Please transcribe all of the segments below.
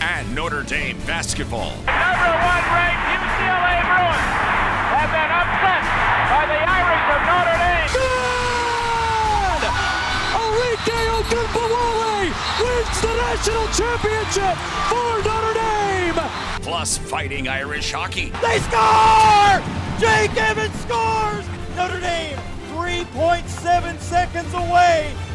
And Notre Dame basketball. Number one ranked UCLA Bruins have been upset by the Irish of Notre Dame. Good! Enrique Ogunbowale wins the national championship for Notre Dame. Plus fighting Irish hockey. They score! Jake Evans scores! Notre Dame 3.7 seconds away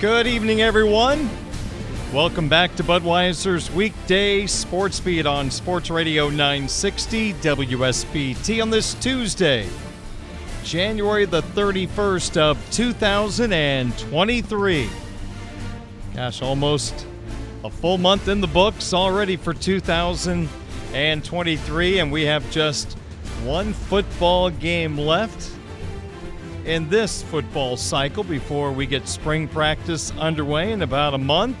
Good evening, everyone. Welcome back to Budweiser's weekday sports beat on Sports Radio 960 WSBT on this Tuesday, January the 31st of 2023. Gosh, almost a full month in the books already for 2023, and we have just one football game left in this football cycle before we get spring practice underway in about a month.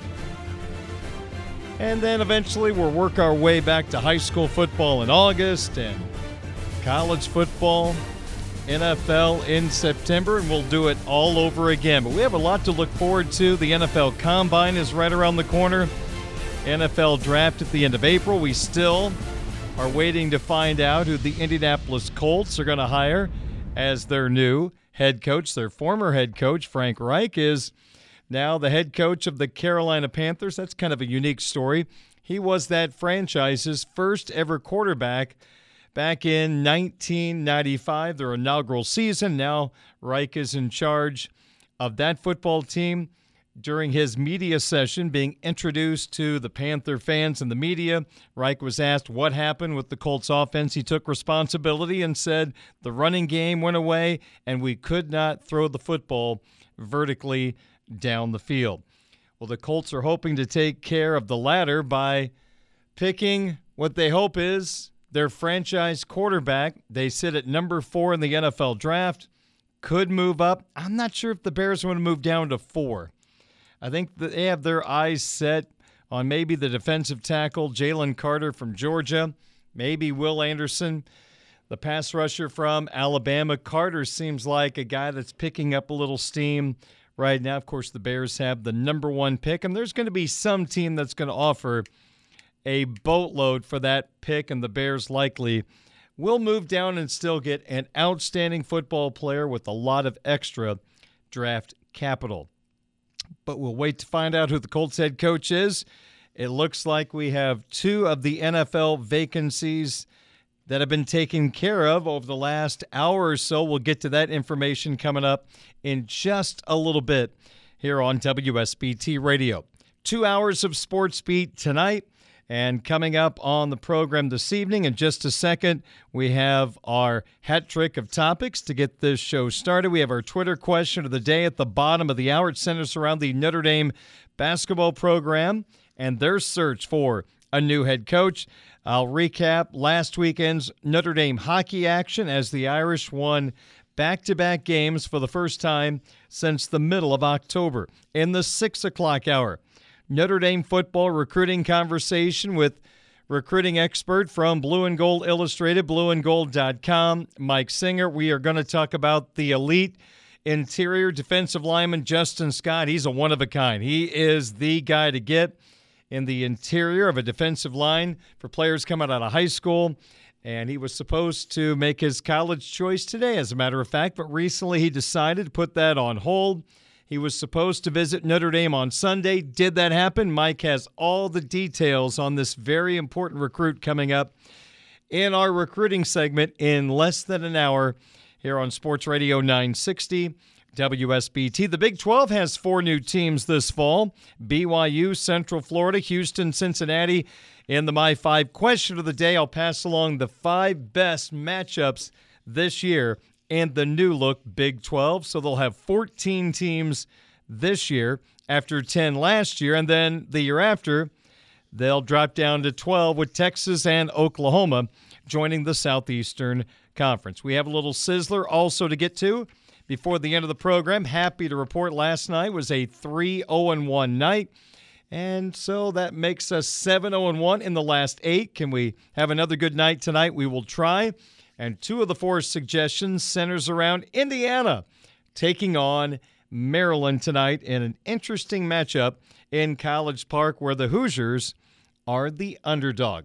And then eventually we'll work our way back to high school football in August and college football, NFL in September, and we'll do it all over again. But we have a lot to look forward to. The NFL Combine is right around the corner. NFL Draft at the end of April. We still are waiting to find out who the Indianapolis Colts are going to hire as their new head coach. Their former head coach, Frank Reich, is now the head coach of the Carolina Panthers. That's kind of a unique story. He was that franchise's first ever quarterback back in 1995, their inaugural season. Now Reich is in charge of that football team. During his media session being introduced to the Panther fans and the media, Reich was asked what happened with the Colts offense. He took responsibility and said the running game went away and we could not throw the football vertically down the field. Well, the Colts are hoping to take care of the latter by picking what they hope is their franchise quarterback. They sit at number 4 in the NFL draft, could move up. I'm not sure if the Bears want to move down to 4. I think that they have their eyes set on maybe the defensive tackle, Jalen Carter from Georgia, maybe Will Anderson, the pass rusher from Alabama. Carter seems like a guy that's picking up a little steam right now. Of course, the Bears have the number 1 pick, and there's going to be some team that's going to offer a boatload for that pick, and the Bears likely will move down and still get an outstanding football player with a lot of extra draft capital. But we'll wait to find out who the Colts head coach is. It looks like we have 2 of the NFL vacancies that have been taken care of over the last hour or so. We'll get to that information coming up in just a little bit here on WSBT Radio. 2 hours of Sports Beat tonight, and coming up on the program this evening in just a second, we have our hat trick of topics to get this show started. We have our Twitter question of the day at the bottom of the hour. It centers around the Notre Dame basketball program and their search for a new head coach. I'll recap last weekend's Notre Dame hockey action as the Irish won back-to-back games for the first time since the middle of October. In the 6 o'clock hour, Notre Dame football recruiting conversation with recruiting expert from Blue and Gold Illustrated, blueandgold.com, Mike Singer. We are going to talk about the elite interior defensive lineman, Justin Scott. He's a one-of-a-kind. He is the guy to get in the interior of a defensive line for players coming out of high school And he was supposed to make his college choice today, as a matter of fact, but recently he decided to put that on hold. He was supposed to visit Notre Dame on Sunday. Did that happen? Mike has all the details on this very important recruit coming up in our recruiting segment in less than an hour here on Sports Radio 960 WSBT. The Big 12 has four new teams this fall: BYU, Central Florida, Houston, Cincinnati. In the My 5 question of the day, I'll pass along the five best matchups this year and the new look Big 12. So they'll have 14 teams this year after 10 last year. And then the year after, they'll drop down to 12 with Texas and Oklahoma joining the Southeastern Conference. We have a little sizzler also to get to before the end of the program. Happy to report last night was a 3-0-1 night, and so that makes us 7-0-1 in the last eight. Can we have another good night tonight? We will try. And two of the four suggestions centers around Indiana taking on Maryland tonight in an interesting matchup in College Park where the Hoosiers are the underdog.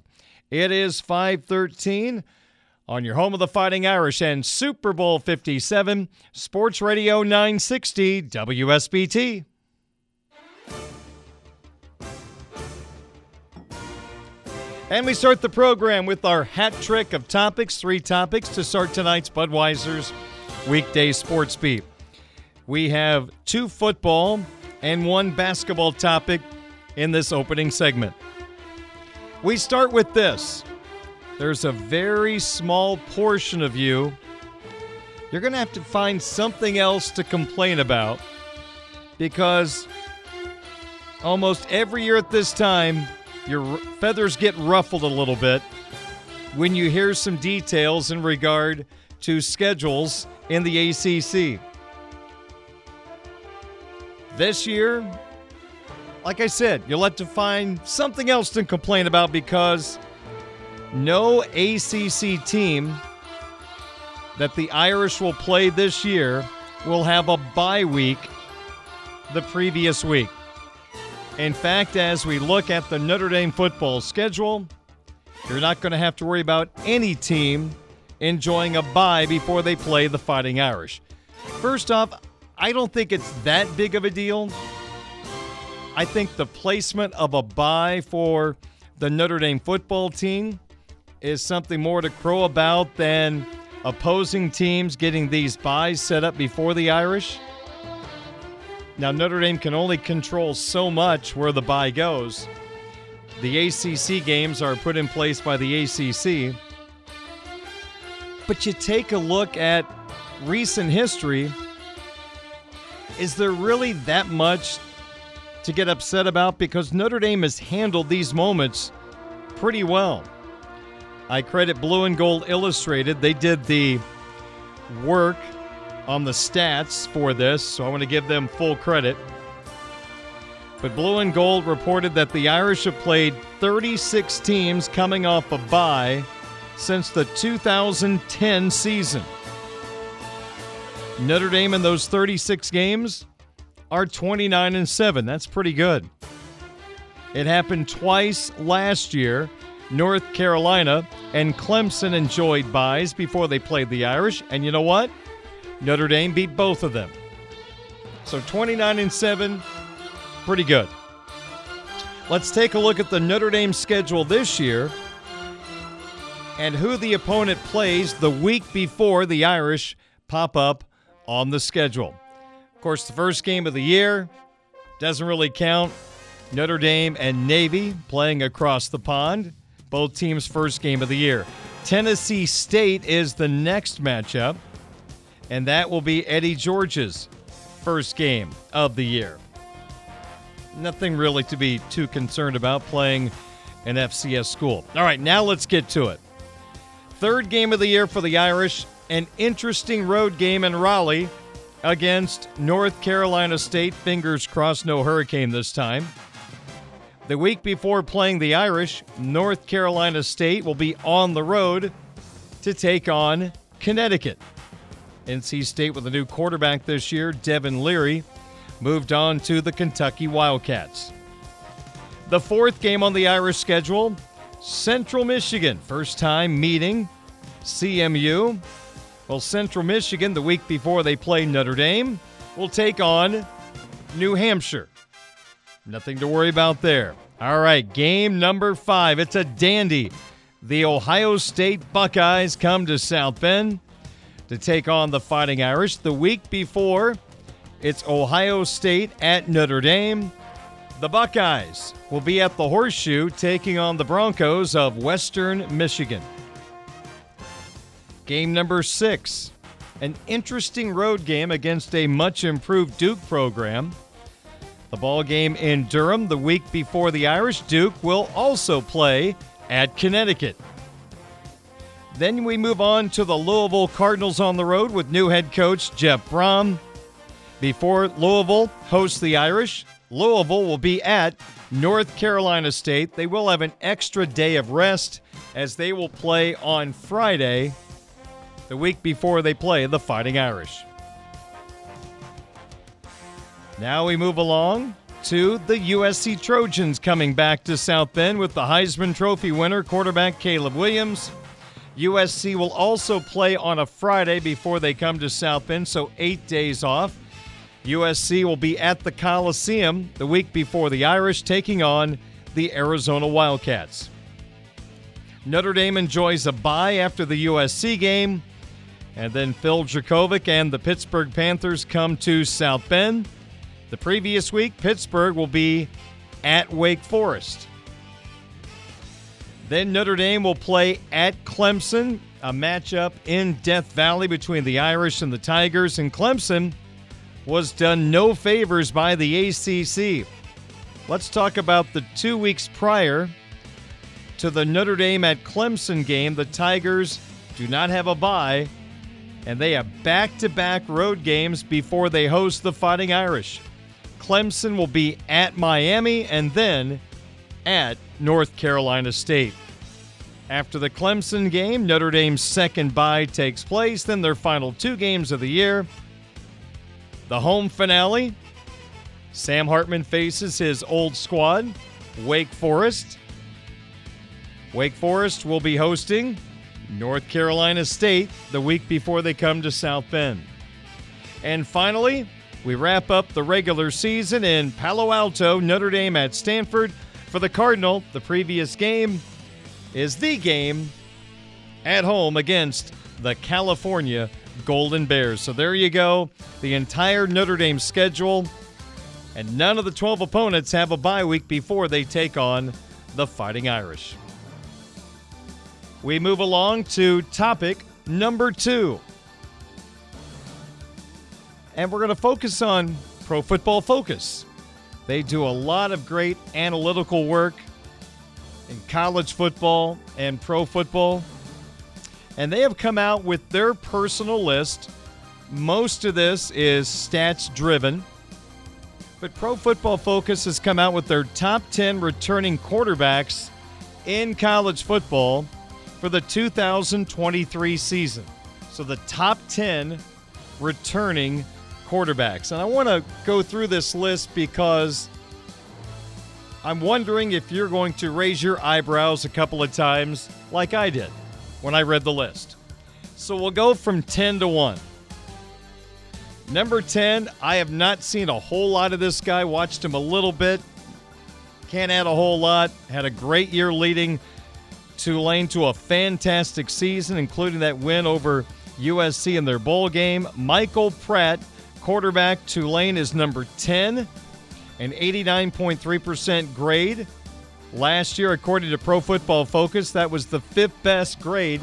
It is 5:13. On your home of the Fighting Irish and Super Bowl 57, Sports Radio 960 WSBT. And we start the program with our hat trick of topics, three topics to start tonight's Budweiser's Weekday Sports Beat. We have two football and one basketball topic in this opening segment. We start with this. There's a very small portion of you. You're going to have to find something else to complain about, because almost every year at this time, your feathers get ruffled a little bit when you hear some details in regard to schedules in the ACC. This year, like I said, you'll have to find something else to complain about, because no ACC team that the Irish will play this year will have a bye week the previous week. In fact, as we look at the Notre Dame football schedule, you're not going to have to worry about any team enjoying a bye before they play the Fighting Irish. First off, I don't think it's that big of a deal. I think the placement of a bye for the Notre Dame football team is something more to crow about than opposing teams getting these byes set up before the Irish. Now, Notre Dame can only control so much where the bye goes. The ACC games are put in place by the ACC. But you take a look at recent history, is there really that much to get upset about? Because Notre Dame has handled these moments pretty well. I credit Blue and Gold Illustrated. They did the work on the stats for this, so I want to give them full credit. But Blue and Gold reported that the Irish have played 36 teams coming off a bye since the 2010 season. Notre Dame in those 36 games are 29-7. That's pretty good. It happened twice last year. North Carolina and Clemson enjoyed byes before they played the Irish. And you know what? Notre Dame beat both of them. So 29-7, pretty good. Let's take a look at the Notre Dame schedule this year and who the opponent plays the week before the Irish pop up on the schedule. Of course, the first game of the year doesn't really count. Notre Dame and Navy playing across the pond. Both teams' first game of the year. Tennessee State is the next matchup, and that will be Eddie George's first game of the year. Nothing really to be too concerned about playing an FCS school. All right, now let's get to it. Third game of the year for the Irish, an interesting road game in Raleigh against North Carolina State. Fingers crossed, no hurricane this time. The week before playing the Irish, North Carolina State will be on the road to take on Connecticut. NC State with a new quarterback this year, Devin Leary, moved on to the Kentucky Wildcats. The fourth game on the Irish schedule, Central Michigan, first time meeting CMU. Well, Central Michigan, the week before they play Notre Dame, will take on New Hampshire. Nothing to worry about there. All right, game number 5. It's a dandy. The Ohio State Buckeyes come to South Bend to take on the Fighting Irish. The week before, it's Ohio State at Notre Dame. The Buckeyes will be at the Horseshoe taking on the Broncos of Western Michigan. Game number 6, an interesting road game against a much-improved Duke program. The ball game in Durham the week before the Irish. Duke will also play at Connecticut. Then we move on to the Louisville Cardinals on the road with new head coach Jeff Brom. Before Louisville hosts the Irish, Louisville will be at North Carolina State. They will have an extra day of rest as they will play on Friday, the week before they play the Fighting Irish. Now we move along to the USC Trojans coming back to South Bend with the Heisman Trophy winner, quarterback Caleb Williams. USC will also play on a Friday before they come to South Bend, so 8 days off. USC will be at the Coliseum the week before the Irish, taking on the Arizona Wildcats. Notre Dame enjoys a bye after the USC game, and then Phil Dracovic and the Pittsburgh Panthers come to South Bend. The previous week, Pittsburgh will be at Wake Forest. Then Notre Dame will play at Clemson, a matchup in Death Valley between the Irish and the Tigers. And Clemson was done no favors by the ACC. Let's talk about the 2 weeks prior to the Notre Dame at Clemson game. The Tigers do not have a bye, and they have back-to-back road games before they host the Fighting Irish. Clemson will be at Miami and then at North Carolina State. After the Clemson game, Notre Dame's second bye takes place, then their final 2 games of the year. The home finale, Sam Hartman faces his old squad, Wake Forest. Wake Forest will be hosting North Carolina State the week before they come to South Bend. And finally, we wrap up the regular season in Palo Alto, Notre Dame at Stanford. For the Cardinal, the previous game is the game at home against the California Golden Bears. So there you go, the entire Notre Dame schedule, and none of the 12 opponents have a bye week before they take on the Fighting Irish. We move along to topic number 2. And we're going to focus on Pro Football Focus. They do a lot of great analytical work in college football and pro football. And they have come out with their personal list. Most of this is stats-driven. But Pro Football Focus has come out with their top 10 returning quarterbacks in college football for the 2023 season. So the top 10 returning quarterbacks. And I want to go through this list because I'm wondering if you're going to raise your eyebrows a couple of times like I did when I read the list. So we'll go from 10 to 1. Number 10, I have not seen a whole lot of this guy. Watched him a little bit. Can't add a whole lot. Had a great year leading Tulane to a fantastic season, including that win over USC in their bowl game. Michael Pratt, quarterback, Tulane, is number 10, an 89.3% grade. Last year, according to Pro Football Focus, that was the 5th best grade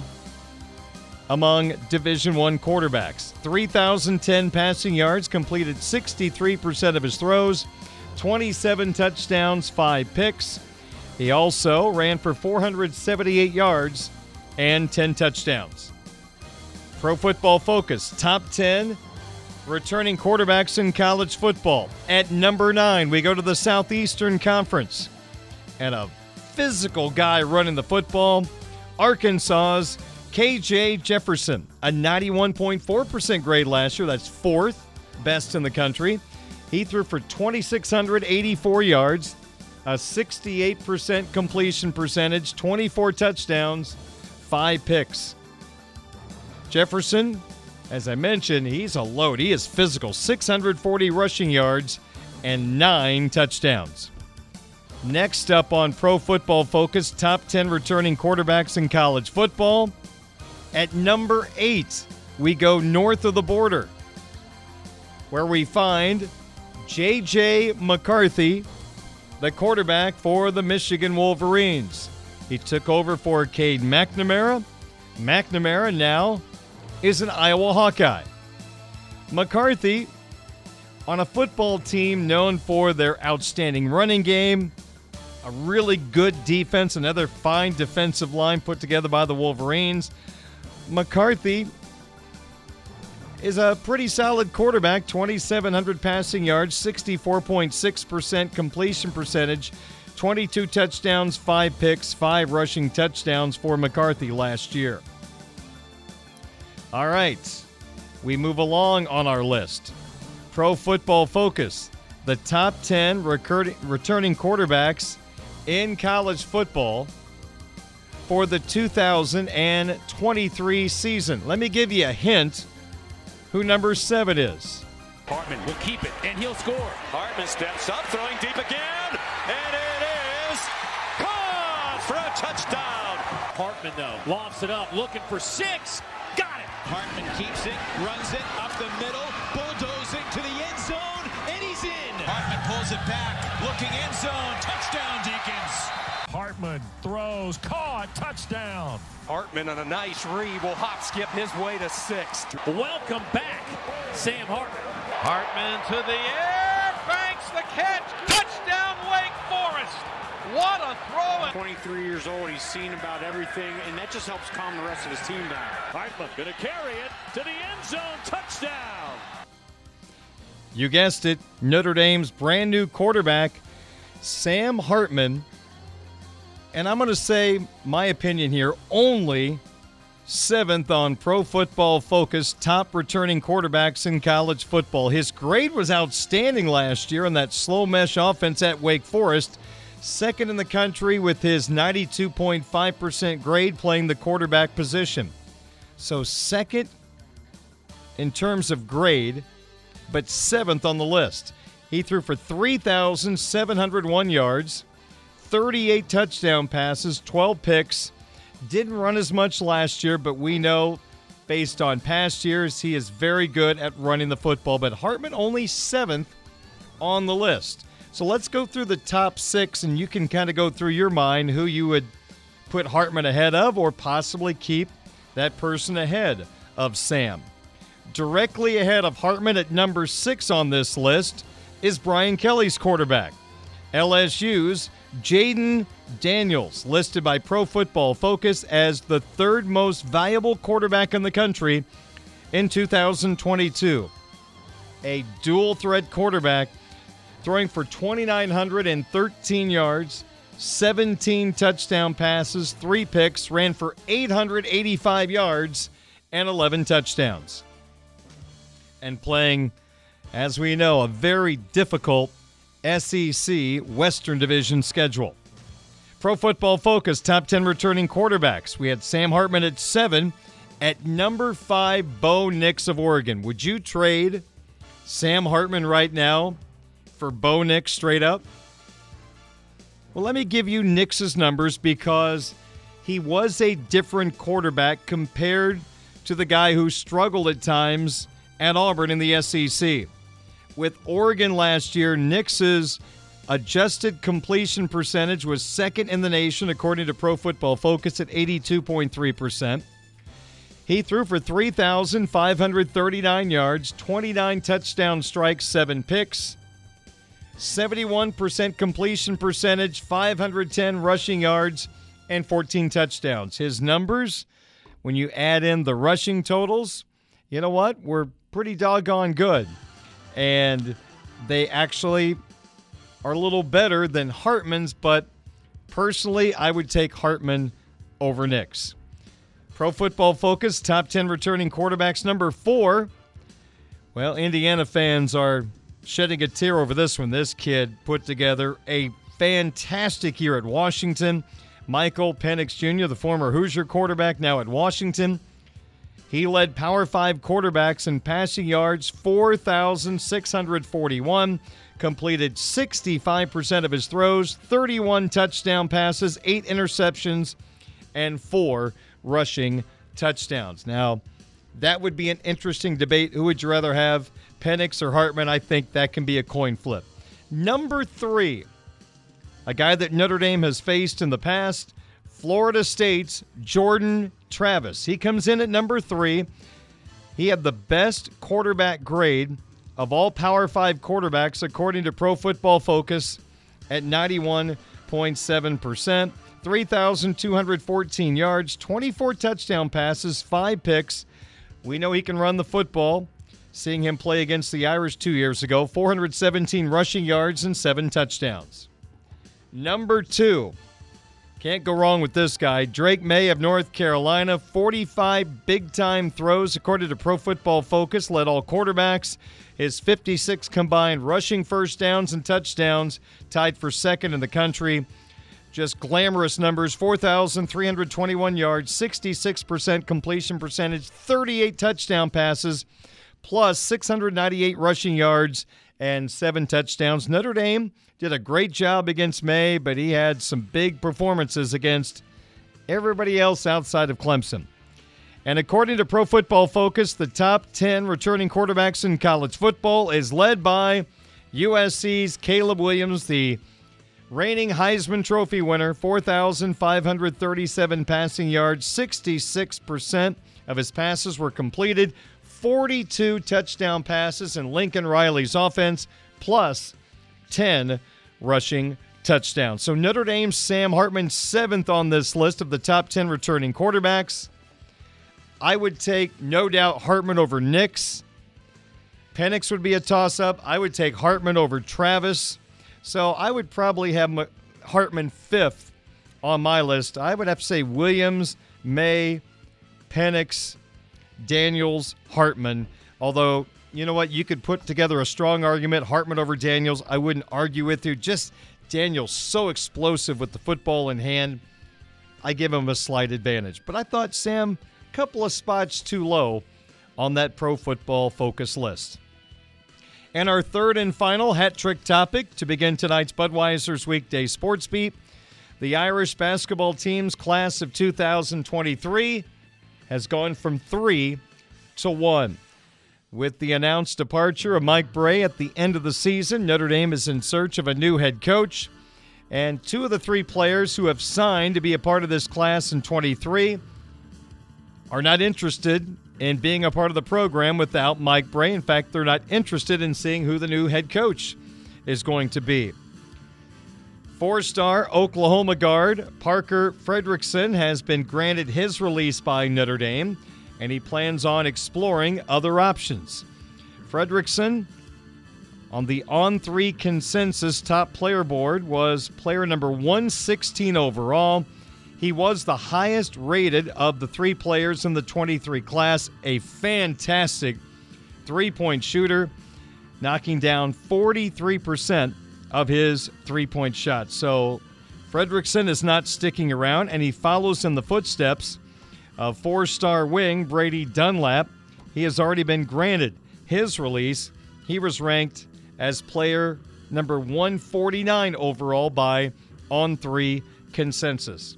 among Division I quarterbacks. 3,010 passing yards, completed 63% of his throws, 27 touchdowns, 5 picks. He also ran for 478 yards and 10 touchdowns. Pro Football Focus, top 10 returning quarterbacks in college football. At number 9, we go to the Southeastern Conference. And a physical guy running the football, Arkansas's KJ Jefferson, a 91.4% grade last year. That's 4th best in the country. He threw for 2,684 yards a 68% completion percentage, 24 touchdowns, 5 picks. Jefferson, as I mentioned, he's a load. He is physical, 640 rushing yards and 9 touchdowns. Next up on Pro Football Focus, top 10 returning quarterbacks in college football. At number 8, we go north of the border, where we find J.J. McCarthy, the quarterback for the Michigan Wolverines. He took over for Cade McNamara. McNamara now is an Iowa Hawkeye. McCarthy, on a football team known for their outstanding running game, a really good defense, another fine defensive line put together by the Wolverines. McCarthy is a pretty solid quarterback, 2,700 passing yards, 64.6% completion percentage, 22 touchdowns, 5 picks, 5 rushing touchdowns for McCarthy last year. All right, we move along on our list. Pro Football Focus, the top 10 returning quarterbacks in college football for the 2023 season. Let me give you a hint who number 7 is. Hartman will keep it, and he'll score. Hartman steps up, throwing deep again, and it is caught for a touchdown. Hartman, though, lofts it up, looking for 6. Got it. Hartman keeps it, runs it up the middle, bulldozing to the end zone, and he's in. Hartman pulls it back, looking end zone, touchdown Deacons. Hartman throws, caught, touchdown. Hartman on a nice read will hop skip his way to 6. Welcome back, Sam Hartman. Hartman to the air, banks the catch, touchdown Wake Forest. What a throw. 23 years old, he's seen about everything, and that just helps calm the rest of his team down. Hartman gonna carry it to the end zone, touchdown. You guessed it, Notre Dame's brand new quarterback, Sam Hartman. And I'm going to say my opinion here, only 7th on Pro Football Focus, top returning quarterbacks in college football. His grade was outstanding last year in that slow mesh offense at Wake Forest. 2nd in the country with his 92.5% grade playing the quarterback position. So 2nd in terms of grade, but 7th on the list. He threw for 3,701 yards, 38 touchdown passes, 12 picks. Didn't run as much last year, but we know based on past years, he is very good at running the football. But Hartman only 7th on the list. So let's go through the top 6, and you can kind of go through your mind who you would put Hartman ahead of or possibly keep that person ahead of Sam. Directly ahead of Hartman at number 6 on this list is Brian Kelly's quarterback, LSU's Jaden Daniels, listed by Pro Football Focus as the 3rd most valuable quarterback in the country in 2022. A dual-threat quarterback throwing for 2,913 yards, 17 touchdown passes, 3 picks, ran for 885 yards, and 11 touchdowns. And playing, as we know, a very difficult SEC Western Division schedule. Pro Football Focus, top 10 returning quarterbacks. We had Sam Hartman at 7. At number 5, Bo Nix of Oregon. Would you trade Sam Hartman right now for Bo Nix straight up? Well, let me give you Nix's numbers because he was a different quarterback compared to the guy who struggled at times at Auburn in the SEC. With Oregon last year, Nix's adjusted completion percentage was 2nd in the nation, according to Pro Football Focus, at 82.3%. He threw for 3,539 yards, 29 touchdown strikes, 7 picks, 71% completion percentage, 510 rushing yards, and 14 touchdowns. His numbers, when you add in the rushing totals, you know what? We're pretty doggone good. And they actually are a little better than Hartman's, but personally, I would take Hartman over Nix. Pro Football Focus, top 10 returning quarterbacks, number 4. Well, Indiana fans are shedding a tear over this one. This kid put together a fantastic year at Washington. Michael Penix Jr., the former Hoosier quarterback, now at Washington. He led Power 5 quarterbacks in passing yards, 4,641, completed 65% of his throws, 31 touchdown passes, 8 interceptions, and 4 rushing touchdowns. Now, that would be an interesting debate. Who would you rather have, Penix or Hartman? I think that can be a coin flip. Number 3, a guy that Notre Dame has faced in the past, Florida State's Jordan Travis. He comes in at number 3. He had the best quarterback grade of all Power 5 quarterbacks, according to Pro Football Focus, at 91.7%. 3,214 yards, 24 touchdown passes, 5 picks. We know he can run the football, seeing him play against the Irish 2 years ago. 417 rushing yards and 7 touchdowns. Number 2, can't go wrong with this guy, Drake May of North Carolina. 45 big-time throws, according to Pro Football Focus, led all quarterbacks. His 56 combined rushing first downs and touchdowns, tied for second in the country. Just glamorous numbers, 4,321 yards, 66% completion percentage, 38 touchdown passes, plus 698 rushing yards and 7 touchdowns. Notre Dame did a great job against May, but he had some big performances against everybody else outside of Clemson. And according to Pro Football Focus, the top 10 returning quarterbacks in college football is led by USC's Caleb Williams, the reigning Heisman Trophy winner, 4,537 passing yards, 66% of his passes were completed, 42 touchdown passes in Lincoln Riley's offense, plus 10 rushing touchdowns. So Notre Dame's Sam Hartman, 7th on this list of the top 10 returning quarterbacks. I would take, no doubt, Hartman over Nix. Penix would be a toss-up. I would take Hartman over Travis. So I would probably have Hartman 5th on my list. I would have to say Williams, May, Penix, Daniels, Hartman. Although, you know what? You could put together a strong argument. Hartman over Daniels, I wouldn't argue with you. Just Daniels, so explosive with the football in hand. I give him a slight advantage. But I thought Sam, a couple of spots too low on that Pro Football Focus list. And our third and final hat trick topic to begin tonight's Budweiser's Weekday Sports Beat. The Irish basketball team's class of 2023 has gone from 3 to 1. With the announced departure of Mike Bray at the end of the season, Notre Dame is in search of a new head coach. And 2 of the 3 players who have signed to be a part of this class in 23 are not interested in being a part of the program without Mike Bray. In fact, they're not interested in seeing who the new head coach is going to be. 4-star Oklahoma guard Parker Fredrickson has been granted his release by Notre Dame, and he plans on exploring other options. Fredrickson, on the On3 Consensus Top Player Board, was player number 116 overall. He was the highest rated of the 3 players in the 23 class, a fantastic three-point shooter, knocking down 43% of his three-point shots. So Fredrickson is not sticking around, and he follows in the footsteps of 4-star wing Brady Dunlap. He has already been granted his release. He was ranked as player number 149 overall by On3 Consensus.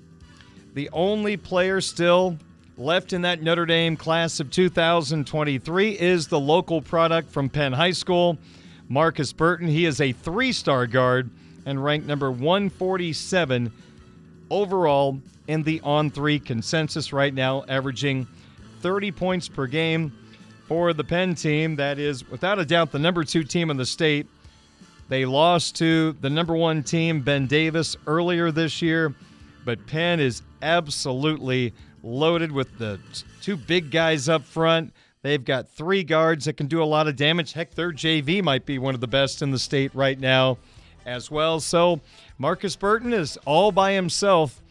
The only player still left in that Notre Dame class of 2023 is the local product from Penn High School, Marcus Burton. He is a 3-star guard and ranked number 147 overall in the On3 Consensus right now, averaging 30 points per game for the Penn team. That is, without a doubt, the number 2 team in the state. They lost to the number 1 team, Ben Davis, earlier this year. But Penn is absolutely loaded with the 2 big guys up front. They've got 3 guards that can do a lot of damage. Heck, their JV might be one of the best in the state right now as well. So Marcus Burton is all by himself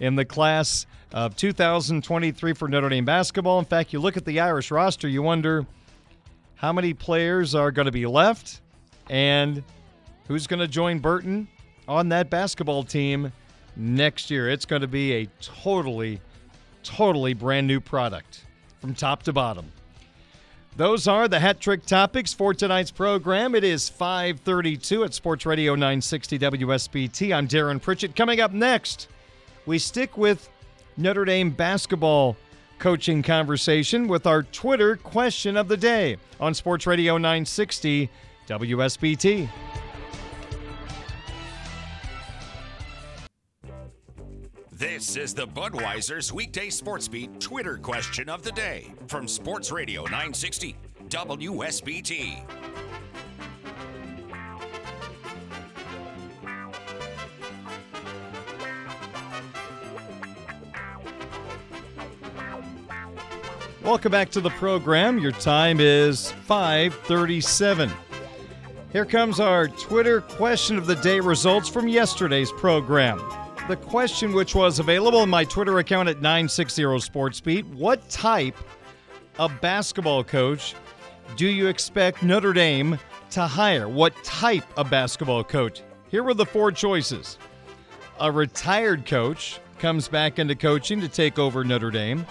in the class of 2023 for Notre Dame basketball. In fact, you look at the Irish roster, you wonder how many players are going to be left and who's going to join Burton on that basketball team next year. It's going to be a totally brand new product from top to bottom. Those are the hat trick topics for tonight's program. It is 5:32 at Sports Radio 960 WSBT. I'm Darren Pritchett. Coming up next, we stick with Notre Dame basketball coaching conversation with our Twitter question of the day on Sports Radio 960 WSBT. This is the Budweiser's Weekday Sports Beat Twitter question of the day from Sports Radio 960 WSBT. Welcome back to the program. Your time is 5:37. Here comes our Twitter question of the day results from yesterday's program. The question, which was available in my Twitter account at 960 SportsBeat, what type of basketball coach do you expect Notre Dame to hire? What type of basketball coach? Here were the four choices. A retired coach comes back into coaching to take over Notre Dame.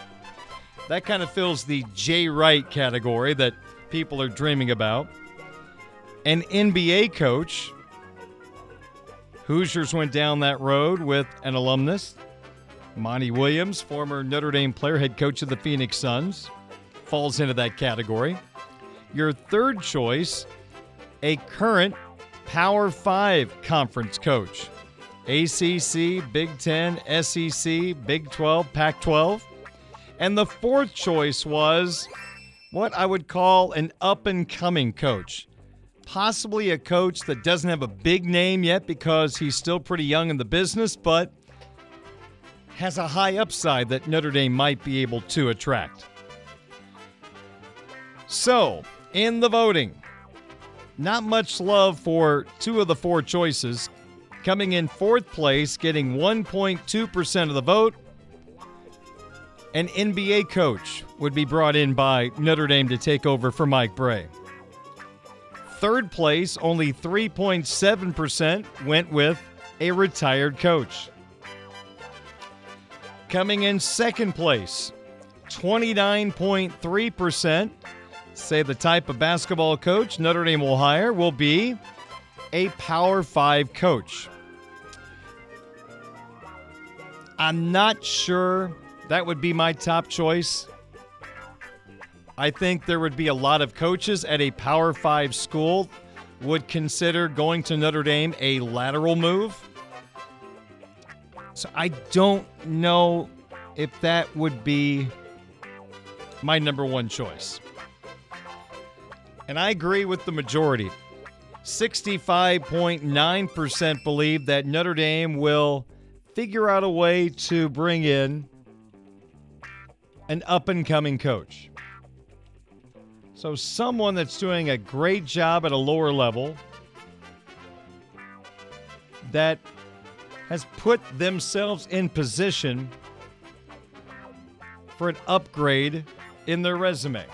That kind of fills the Jay Wright category that people are dreaming about. An NBA coach. Hoosiers went down that road with an alumnus, Monty Williams, former Notre Dame player, head coach of the Phoenix Suns, falls into that category. Your third choice, a current Power 5 conference coach, ACC, Big 10, SEC, Big 12, Pac-12. And the fourth choice was what I would call an up-and-coming coach. Possibly a coach that doesn't have a big name yet because he's still pretty young in the business, but has a high upside that Notre Dame might be able to attract. So, in the voting, not much love for two of the four choices. Coming in fourth place, getting 1.2% of the vote, an NBA coach would be brought in by Notre Dame to take over for Mike Bray. Third place, only 3.7% went with a retired coach. Coming in second place, 29.3% say the type of basketball coach Notre Dame will hire will be a Power 5 coach. I'm not sure that would be my top choice. I think there would be a lot of coaches at a Power 5 school would consider going to Notre Dame a lateral move. So I don't know if that would be my number one choice. And I agree with the majority. 65.9% believe that Notre Dame will figure out a way to bring in an up-and-coming coach. So someone that's doing a great job at a lower level that has put themselves in position for an upgrade in their resume.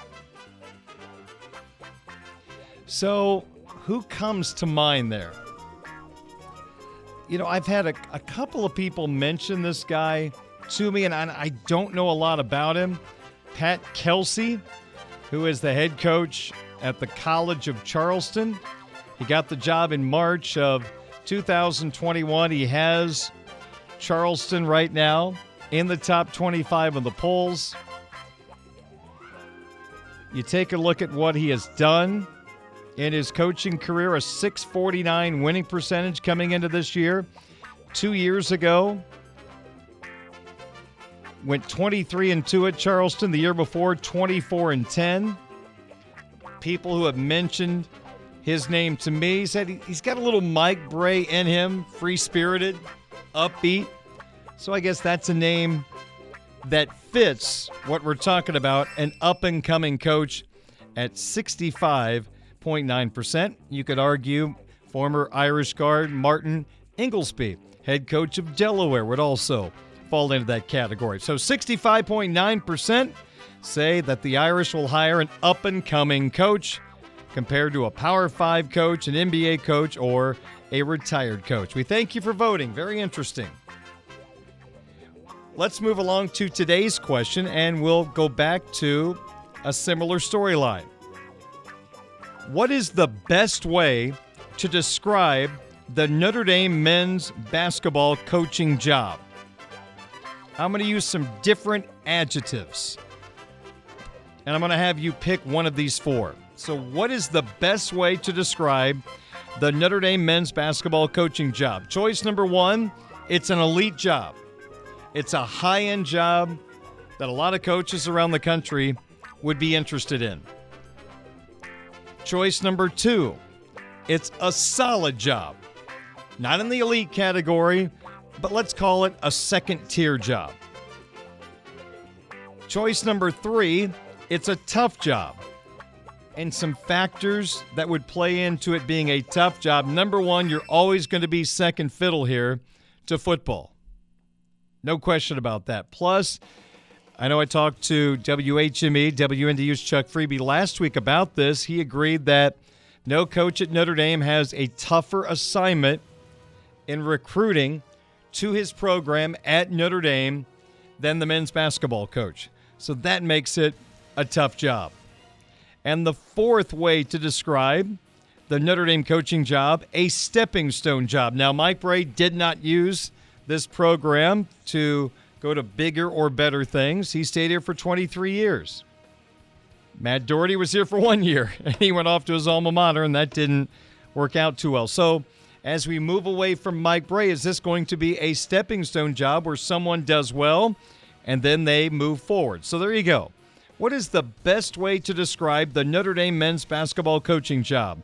So who comes to mind there? You know, I've had a couple of people mention this guy to me, and I don't know a lot about him. Pat Kelsey, who is the head coach at the College of Charleston. He got the job in March of 2021. He has Charleston right now in the top 25 of the polls. You take a look at what he has done in his coaching career, a 649 winning percentage coming into this year. 2 years ago, went 23-2 at Charleston. The year before, 24-10. People who have mentioned his name to me said he's got a little Mike Bray in him, free-spirited, upbeat. So I guess that's a name that fits what we're talking about, an up-and-coming coach at 65.9%. You could argue former Irish guard Martin Inglesby, head coach of Delaware, would also fall into that category. So 65.9% say that the Irish will hire an up-and-coming coach. compared to a Power 5 coach, an NBA coach, or a retired coach. We thank you for voting. Very interesting. Let's move along to today's question, and we'll go back to a similar storyline. What is the best way to describe the Notre Dame men's basketball coaching job? I'm going to use some different adjectives, and I'm going to have you pick one of these four. So what is the best way to describe the Notre Dame men's basketball coaching job? Choice number one, it's an elite job. It's a high-end job that a lot of coaches around the country would be interested in. Choice number two, it's a solid job. Not in the elite category, but let's call it a second-tier job. Choice number three, it's a tough job. And some factors that would play into it being a tough job. Number one, you're always going to be second fiddle here to football. No question about that. Plus, I know I talked to WHME, WNDU's Chuck Freebie last week about this. He agreed that no coach at Notre Dame has a tougher assignment in recruiting to his program at Notre Dame than the men's basketball coach. So that makes it a tough job. And the fourth way to describe the Notre Dame coaching job, a stepping stone job. Now, Mike Bray did not use this program to go to bigger or better things. He stayed here for 23 years. Matt Doherty was here for 1 year, and he went off to his alma mater, and that didn't work out too well. So as we move away from Mike Bray, is this going to be a stepping stone job where someone does well and then they move forward? So there you go. What is the best way to describe the Notre Dame men's basketball coaching job?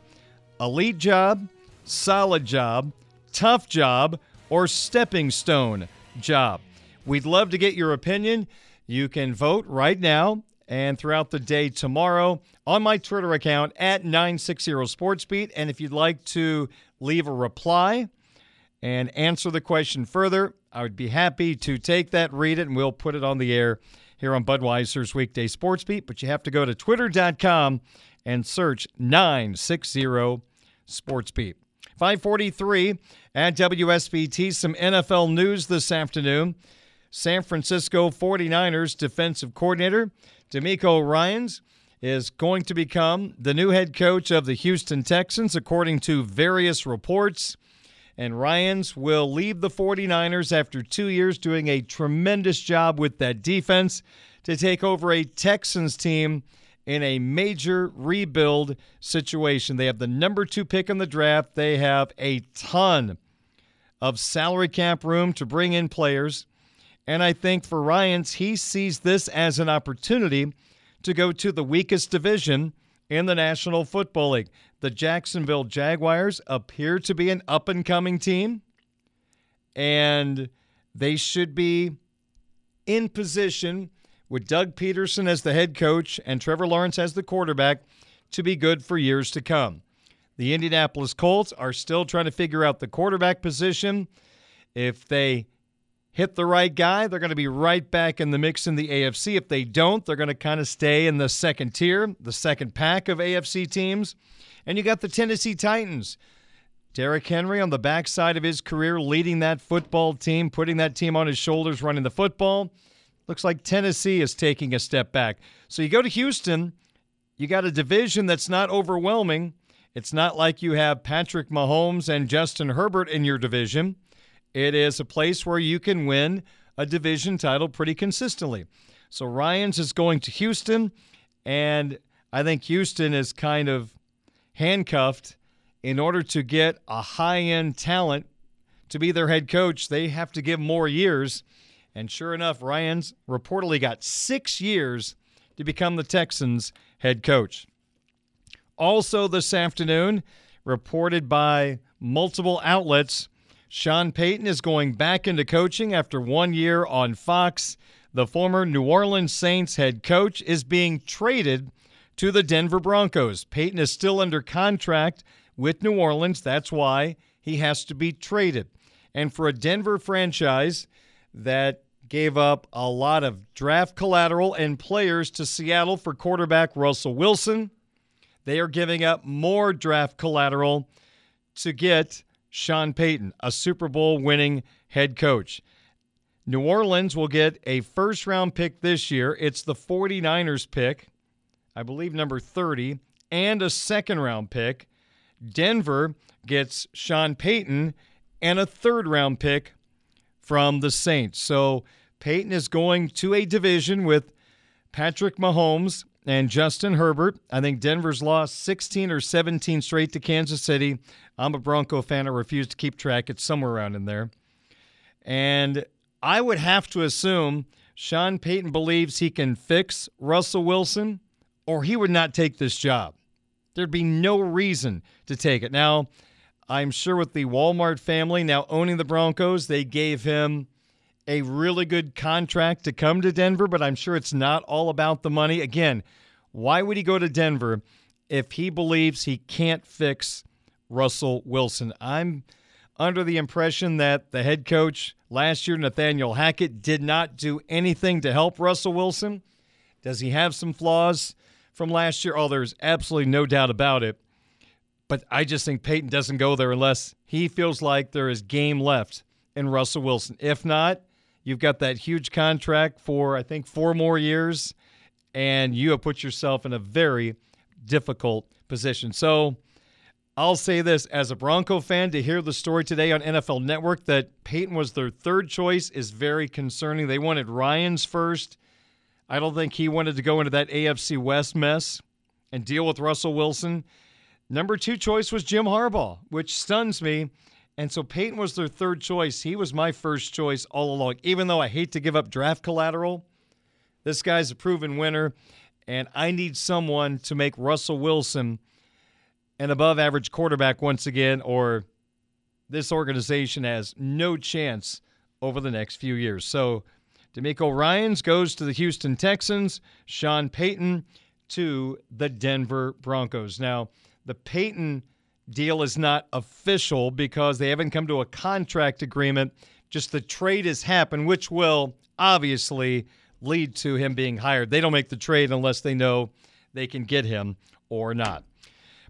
Elite job, solid job, tough job, or stepping stone job? We'd love to get your opinion. You can vote right now and throughout the day tomorrow on my Twitter account at 960SportsBeat. And if you'd like to leave a reply and answer the question further, I would be happy to take that, read it, and we'll put it on the air here on Budweiser's Weekday Sports Beat. But you have to go to twitter.com and search 960SportsBeat. 5:43 at WSBT, some NFL news this afternoon. San Francisco 49ers defensive coordinator DeMeco Ryans is going to become the new head coach of the Houston Texans, according to various reports. And Ryans will leave the 49ers after 2 years doing a tremendous job with that defense to take over a Texans team in a major rebuild situation. They have the number 2 pick in the draft. They have a ton of salary cap room to bring in players. And I think for Ryans, he sees this as an opportunity to go to the weakest division in the National Football League. The Jacksonville Jaguars appear to be an up-and-coming team, and they should be in position with Doug Peterson as the head coach and Trevor Lawrence as the quarterback to be good for years to come. The Indianapolis Colts are still trying to figure out the quarterback position. If they hit the right guy, they're going to be right back in the mix in the AFC. If they don't, they're going to kind of stay in the second tier, the second pack of AFC teams. And you got the Tennessee Titans. Derrick Henry on the backside of his career, leading that football team, putting that team on his shoulders, running the football. Looks like Tennessee is taking a step back. So you go to Houston, you got a division that's not overwhelming. It's not like you have Patrick Mahomes and Justin Herbert in your division. It is a place where you can win a division title pretty consistently. So Ryans is going to Houston, and I think Houston is kind of handcuffed in order to get a high-end talent to be their head coach. They have to give more years. And sure enough, Ryans reportedly got 6 years to become the Texans' head coach. Also this afternoon, reported by multiple outlets, Sean Payton is going back into coaching after 1 year on Fox. The former New Orleans Saints head coach is being traded to the Denver Broncos. Payton is still under contract with New Orleans. That's why he has to be traded. And for a Denver franchise that gave up a lot of draft collateral and players to Seattle for quarterback Russell Wilson, They are giving up more draft collateral to get Sean Payton, a Super Bowl winning head coach. New Orleans will get a first-round pick this year. It's the 49ers pick, I believe number 30, and a second-round pick. Denver gets Sean Payton and a third-round pick from the Saints. So Payton is going to a division with Patrick Mahomes and Justin Herbert. I think Denver's lost 16 or 17 straight to Kansas City. I'm a Bronco fan. I refuse to keep track. It's somewhere around in there. And I would have to assume Sean Payton believes he can fix Russell Wilson, or he would not take this job. There'd be no reason to take it. Now, I'm sure with the Walmart family now owning the Broncos, they gave him a really good contract to come to Denver, but I'm sure it's not all about the money. Again, why would he go to Denver if he believes he can't fix Russell Wilson? I'm under the impression that the head coach last year, Nathaniel Hackett, did not do anything to help Russell Wilson. Does he have some flaws from last year? Oh, there's absolutely no doubt about it. But I just think Payton doesn't go there unless he feels like there is game left in Russell Wilson. If not, you've got that huge contract for, I think, 4 more years, and you have put yourself in a very difficult position. So I'll say this, as a Bronco fan, to hear the story today on NFL Network that Payton was their third choice is very concerning. They wanted Ryans first. I don't think he wanted to go into that AFC West mess and deal with Russell Wilson. Number 2 choice was Jim Harbaugh, which stuns me. And so Payton was their third choice. He was my first choice all along. Even though I hate to give up draft collateral, this guy's a proven winner, and I need someone to make Russell Wilson an above-average quarterback once again, or this organization has no chance over the next few years. So D'Amico Ryans goes to the Houston Texans, Sean Payton to the Denver Broncos. Now, the Payton deal is not official because they haven't come to a contract agreement. Just the trade has happened, which will obviously lead to him being hired. They don't make the trade unless they know they can get him or not.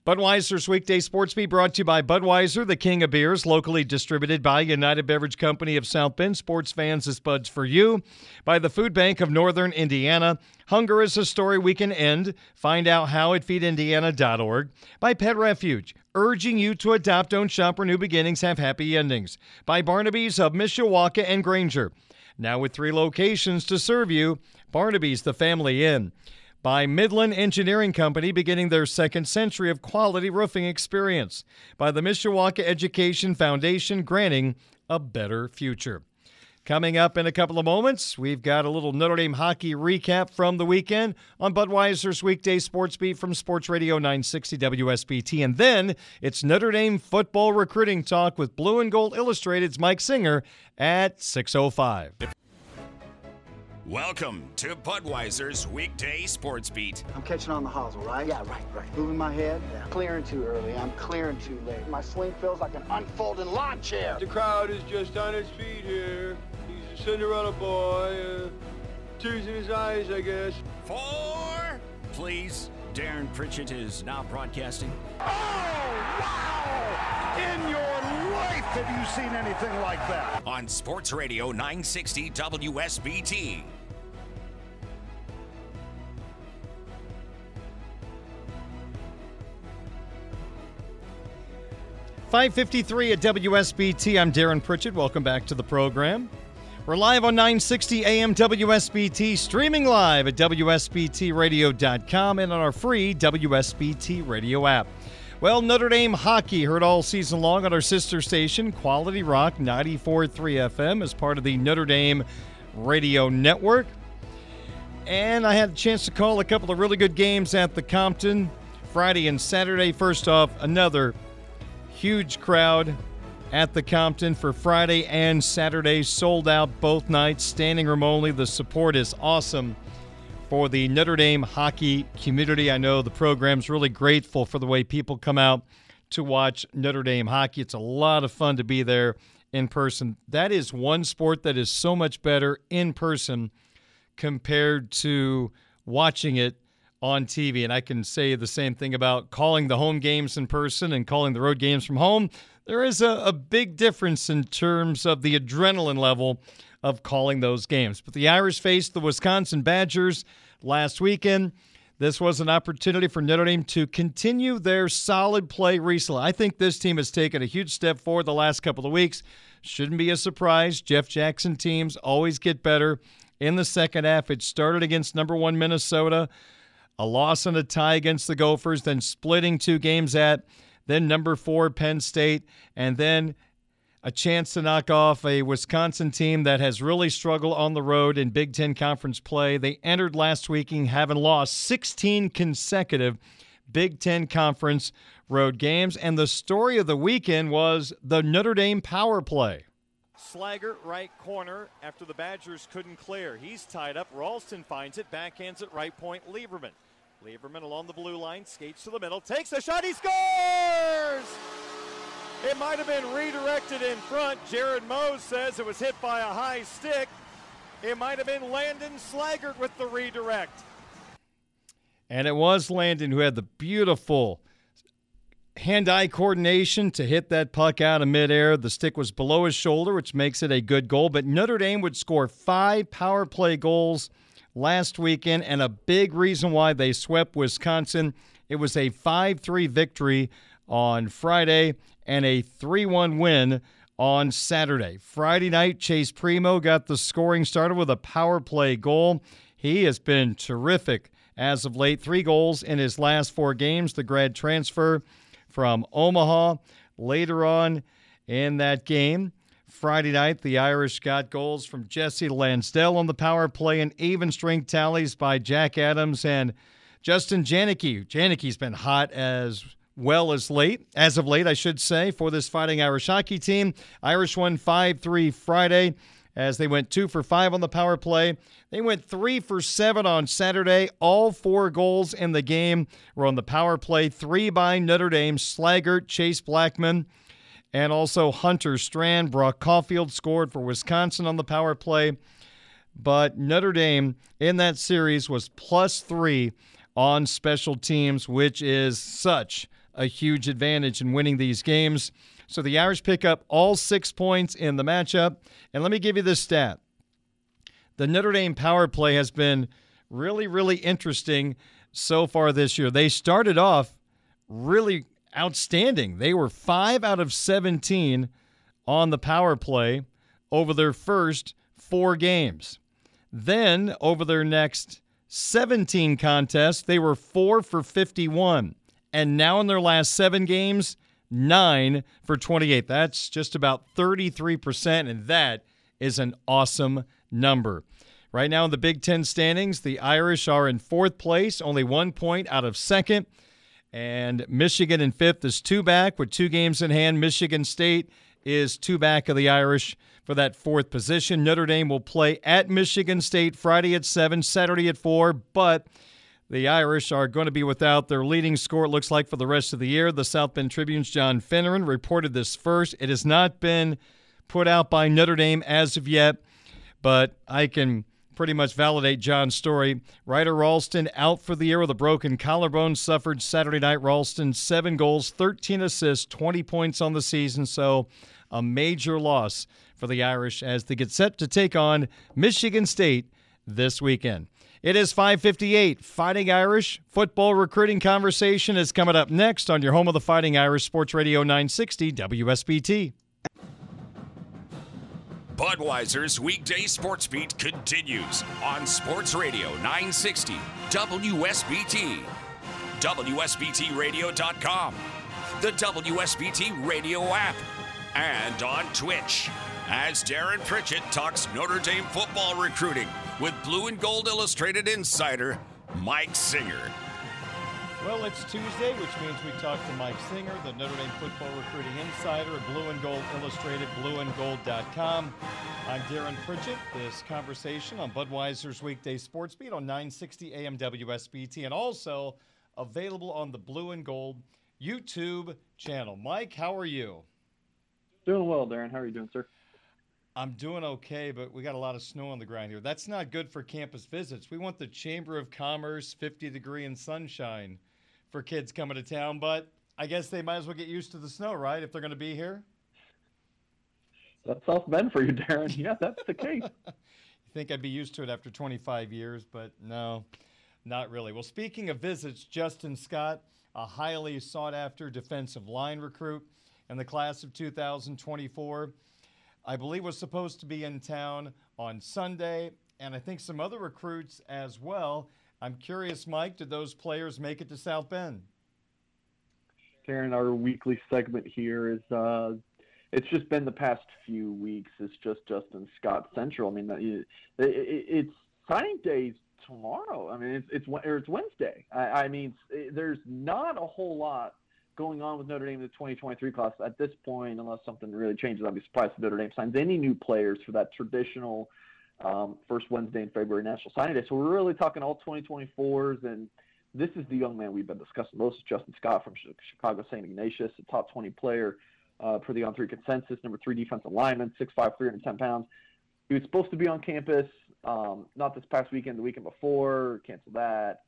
Budweiser's Weekday Sports Beat brought to you by Budweiser, the king of beers, locally distributed by United Beverage Company of South Bend. Sports fans, this Bud's for you. By the Food Bank of Northern Indiana. Hunger is a story we can end. Find out how at feedindiana.org. By Pet Refuge, urging you to adopt, own, shop, where new beginnings have happy endings. By Barnaby's of Mishawaka and Granger. Now with 3 locations to serve you, Barnaby's, the family inn. By Midland Engineering Company, beginning their second century of quality roofing experience. By the Mishawaka Education Foundation, granting a better future. Coming up in a couple of moments, we've got a little Notre Dame hockey recap from the weekend on Budweiser's Weekday Sports Beat from Sports Radio 960 WSBT. And then it's Notre Dame football recruiting talk with Blue and Gold Illustrated's Mike Singer at 6:05. Welcome to Budweiser's Weekday Sports Beat. I'm catching on the hosel, right? Yeah, right. Moving my head. Yeah. Clearing too early. I'm clearing too late. My sling feels like an unfolding lawn chair. The crowd is just on its feet here. He's a Cinderella boy. Tears in his eyes, I guess. Four, please. Darren Pritchett is now broadcasting. Oh, wow! In your life have you seen anything like that? On Sports Radio 960 WSBT. .553 at WSBT. I'm Darren Pritchett. Welcome back to the program. We're live on 960 AM WSBT, streaming live at WSBTradio.com and on our free WSBT radio app. Well, Notre Dame hockey heard all season long on our sister station, Quality Rock 94.3 FM, as part of the Notre Dame radio network. And I had a chance to call a couple of really good games at the Compton Friday and Saturday. First off, another huge crowd at the Compton for Friday and Saturday, sold out both nights, standing room only. The support is awesome for the Notre Dame hockey community. I know the program's really grateful for the way people come out to watch Notre Dame hockey. It's a lot of fun to be there in person. That is one sport that is so much better in person compared to watching it on TV. And I can say the same thing about calling the home games in person and calling the road games from home. There is a big difference in terms of the adrenaline level of calling those games. But the Irish faced the Wisconsin Badgers last weekend. This was an opportunity for Notre Dame to continue their solid play recently. I think this team has taken a huge step forward the last couple of weeks. Shouldn't be a surprise. Jeff Jackson teams always get better in the second half. It started against number one Minnesota, a loss and a tie against the Gophers, then splitting two games at, then number four Penn State, and then a chance to knock off a Wisconsin team that has really struggled on the road in Big Ten Conference play. They entered last week having lost 16 consecutive Big Ten Conference road games. And the story of the weekend was the Notre Dame power play. Slager, right corner, after the Badgers couldn't clear. He's tied up. Ralston finds it, backhands it, right point, Lieberman. Lieberman along the blue line, skates to the middle, takes a shot, he scores! It might have been redirected in front. Jared Moe says it was hit by a high stick. It might have been Landon Slaggart with the redirect. And it was Landon who had the beautiful hand-eye coordination to hit that puck out of midair. The stick was below his shoulder, which makes it a good goal. But Notre Dame would score 5 power play goals last weekend, and a big reason why they swept Wisconsin. It was a 5-3 victory on Friday and a 3-1 win on Saturday. Friday night, Chase Primo got the scoring started with a power play goal. He has been terrific as of late. 3 goals in his last 4 games, the grad transfer from Omaha. Later on in that game, Friday night, the Irish got goals from Jesse Lansdell on the power play and even string tallies by Jack Adams and Justin Janicki. Janicki's been hot as of late, for this Fighting Irish hockey team. Irish won 5-3 Friday as they went 2-for-5 on the power play. They went 3-for-7 on Saturday. All 4 goals in the game were on the power play. 3 by Notre Dame, Slaggart, Chase Blackman, and also Hunter Strand. Brock Caulfield scored for Wisconsin on the power play. But Notre Dame in that series was +3 on special teams, which is such a huge advantage in winning these games. So the Irish pick up all 6 points in the matchup. And let me give you this stat. The Notre Dame power play has been really, really interesting so far this year. They started off really outstanding. They were 5 out of 17 on the power play over their first 4 games. Then over their next 17 contests, they were 4-for-51. And now in their last 7 games, 9-for-28. That's just about 33%, and that is an awesome number. Right now in the Big Ten standings, the Irish are in 4th place, only 1 point out of 2nd. And Michigan in 5th is 2 back with 2 games in hand. Michigan State is 2 back of the Irish for that 4th position. Notre Dame will play at Michigan State Friday at 7, Saturday at 4, but the Irish are going to be without their leading scorer, it looks like, for the rest of the year. The South Bend Tribune's John Finneran reported this first. It has not been put out by Notre Dame as of yet, but I can pretty much validate John's story. Ryder Ralston out for the year with a broken collarbone suffered Saturday night. Ralston, 7 goals, 13 assists, 20 points on the season, so a major loss for the Irish as they get set to take on Michigan State this weekend. It is 5:58. Fighting Irish football recruiting conversation is coming up next on your home of the Fighting Irish, Sports Radio 960 WSBT. Budweiser's weekday sports beat continues on Sports Radio 960 WSBT, WSBTradio.com, the WSBT radio app, and on Twitch as Darren Pritchett talks Notre Dame football recruiting with Blue and Gold Illustrated insider Mike Singer. Well, it's Tuesday, which means we talked to Mike Singer, the Notre Dame football recruiting insider at Blue and Gold Illustrated, blueandgold.com. I'm Darren Pritchett. This conversation on Budweiser's weekday sports beat on 960 AM WSBT, and also available on the Blue and Gold YouTube channel. Mike, how are you? Doing well, Darren. How are you doing, sir? I'm doing okay, but we got a lot of snow on the ground here. That's not good for campus visits. We want the Chamber of Commerce 50-degree and sunshine for kids coming to town, but I guess they might as well get used to the snow, right, if they're going to be here? That's off meant for you, Darren. Yeah, that's the case. You think I'd be used to it after 25 years, but no, not really. Well, speaking of visits, Justin Scott, a highly sought-after defensive line recruit in the class of 2024, I believe was supposed to be in town on Sunday, and I think some other recruits as well. I'm curious, Mike, did those players make it to South Bend? Darren, our weekly segment here is it's just been the past few weeks. It's just Justin Scott Central. I mean, it's signing days tomorrow. I mean, it's Wednesday. I mean, there's not a whole lot going on with Notre Dame in the 2023 class at this point, unless something really changes. I'd be surprised if Notre Dame signs any new players for that traditional first Wednesday in February National Signing Day. So we're really talking all 2024s, and this is the young man we've been discussing most, Justin Scott from Chicago St. Ignatius, a top 20 player per the on-3 consensus, number 3 defensive lineman, 6'5", 310 pounds. He was supposed to be on campus, not this past weekend, the weekend before, canceled that,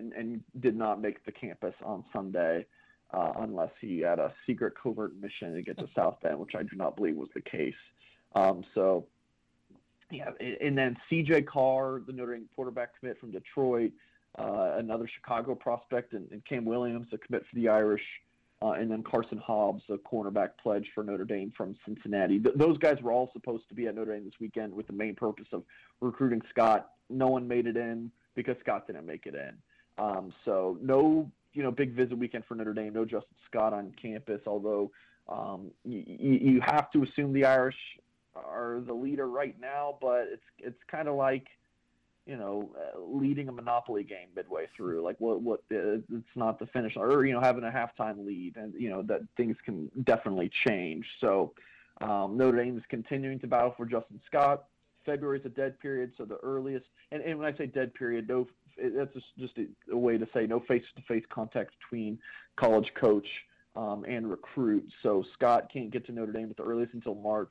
and did not make the campus on Sunday. Unless he had a secret covert mission to get to South Bend, which I do not believe was the case. So, yeah, and then C.J. Carr, the Notre Dame quarterback commit from Detroit, another Chicago prospect, and Cam Williams, a commit for the Irish, and then Carson Hobbs, a cornerback pledge for Notre Dame from Cincinnati. Those guys were all supposed to be at Notre Dame this weekend with the main purpose of recruiting Scott. No one made it in because Scott didn't make it in. So no, you know, big visit weekend for Notre Dame, no Justin Scott on campus, although you have to assume the Irish are the leader right now, but it's kind of like, you know, leading a Monopoly game midway through. Like, it's not the finish, or, you know, having a halftime lead, and, you know, that things can definitely change. So Notre Dame is continuing to battle for Justin Scott. February is a dead period, so the earliest, and when I say dead period, no, that's just a way to say no face-to-face contact between college coach and recruit. So Scott can't get to Notre Dame at the earliest until March.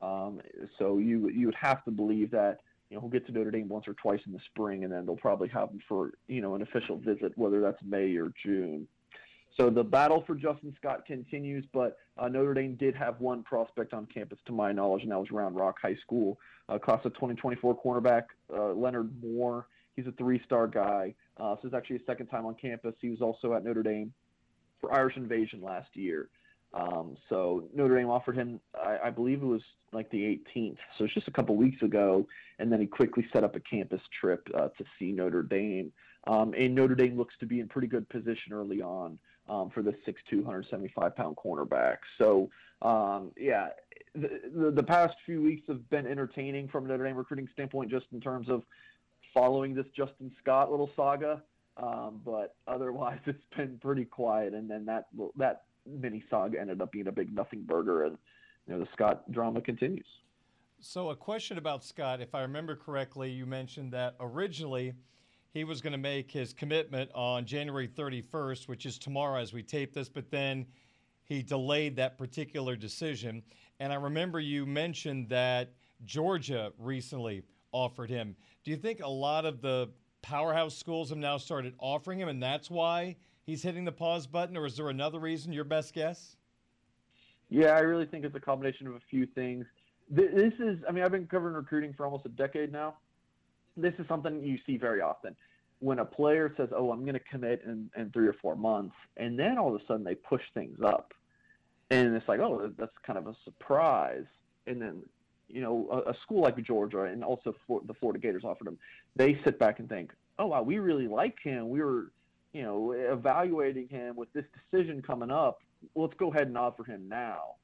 So you would have to believe that, you know, he'll get to Notre Dame once or twice in the spring, and then they'll probably have him for, you know, an official visit, whether that's May or June. So the battle for Justin Scott continues, but Notre Dame did have one prospect on campus, to my knowledge, and that was Round Rock High School, class of 2024 cornerback Leonard Moore. He's a 3-star guy. So it's actually his second time on campus. He was also at Notre Dame for Irish Invasion last year. So Notre Dame offered him, I believe it was like the 18th. So it's just a couple weeks ago. And then he quickly set up a campus trip to see Notre Dame. And Notre Dame looks to be in pretty good position early on for the 6'2", 175-pound cornerback. So, yeah, the past few weeks have been entertaining from a Notre Dame recruiting standpoint, just in terms of following this Justin Scott little saga, but otherwise it's been pretty quiet. And then that mini saga ended up being a big nothing burger, and, you know, the Scott drama continues. So a question about Scott, if I remember correctly, you mentioned that originally he was going to make his commitment on January 31st, which is tomorrow as we tape this, but then he delayed that particular decision. And I remember you mentioned that Georgia recently offered him. Do you think a lot of the powerhouse schools have now started offering him, and that's why he's hitting the pause button, or is there another reason? Your best guess? Yeah, I really think it's a combination of a few things. This is, I mean, I've been covering recruiting for almost a decade now. This is something you see very often. When a player says, oh, I'm going to commit in 3 or 4 months, and then all of a sudden they push things up. And it's like, oh, that's kind of a surprise. And then, you know, a school like Georgia, and also the Florida Gators offered him, they sit back and think, oh, wow, we really like him. We were, you know, evaluating him with this decision coming up. Let's go ahead and offer him now.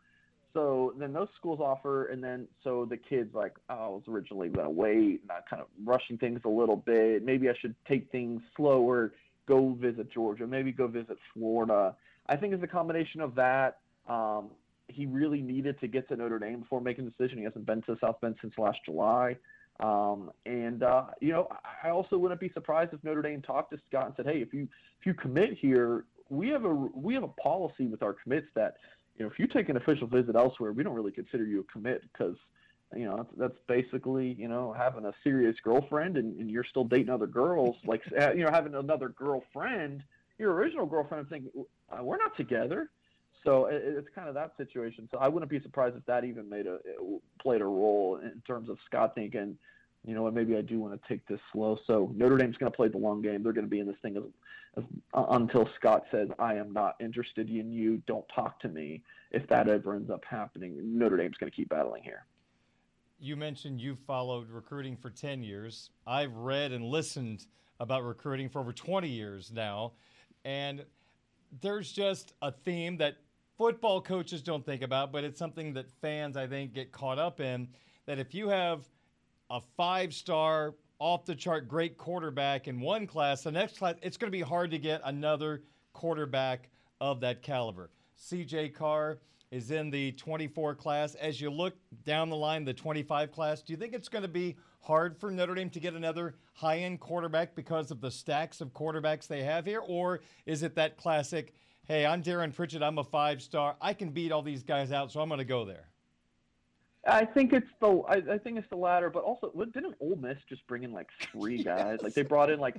So then those schools offer, and then so the kid's like, oh, I was originally going to wait, and I'm kind of rushing things a little bit. Maybe I should take things slower, go visit Georgia, maybe go visit Florida. I think it's a combination of that. He really needed to get to Notre Dame before making a decision. He hasn't been to South Bend since last July. You know, I also wouldn't be surprised if Notre Dame talked to Scott and said, hey, if you commit here, we have a policy with our commits that, you know, if you take an official visit elsewhere, we don't really consider you a commit because you know, that's basically, you know, having a serious girlfriend and you're still dating other girls, like, you know, having another girlfriend, your original girlfriend, thinking, we're not together. So it's kind of that situation. So I wouldn't be surprised if that even played a role in terms of Scott thinking, you know, and maybe I do want to take this slow. So Notre Dame's going to play the long game. They're going to be in this thing until Scott says, I am not interested in you. Don't talk to me. If that ever ends up happening, Notre Dame's going to keep battling here. You mentioned you've followed recruiting for 10 years. I've read and listened about recruiting for over 20 years now. And there's just a theme that football coaches don't think about, but it's something that fans, I think, get caught up in, that if you have a five-star, off-the-chart great quarterback in one class, the next class, it's going to be hard to get another quarterback of that caliber. C.J. Carr is in the 24 class. As you look down the line, the 25 class, do you think it's going to be hard for Notre Dame to get another high-end quarterback because of the stacks of quarterbacks they have here? Or is it that classic, hey, I'm Darren Pritchett, I'm a five-star, I can beat all these guys out, so I'm going to go there? I think it's the latter, but also, didn't Ole Miss just bring in like three guys? Yes. Like they brought in like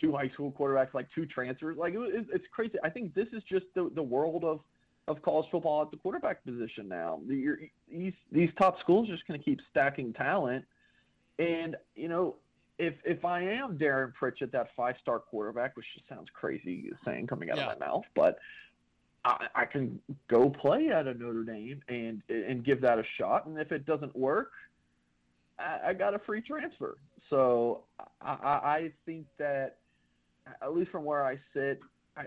two high school quarterbacks, like two transfers. Like it's crazy. I think this is just the world of college football at the quarterback position now. These top schools are just going to keep stacking talent. And, you know, if I am Darren Pritchett, that five-star quarterback, which just sounds crazy saying coming out of my mouth, but I can go play at a Notre Dame and give that a shot. And if it doesn't work, I got a free transfer. So I think that, at least from where I sit, I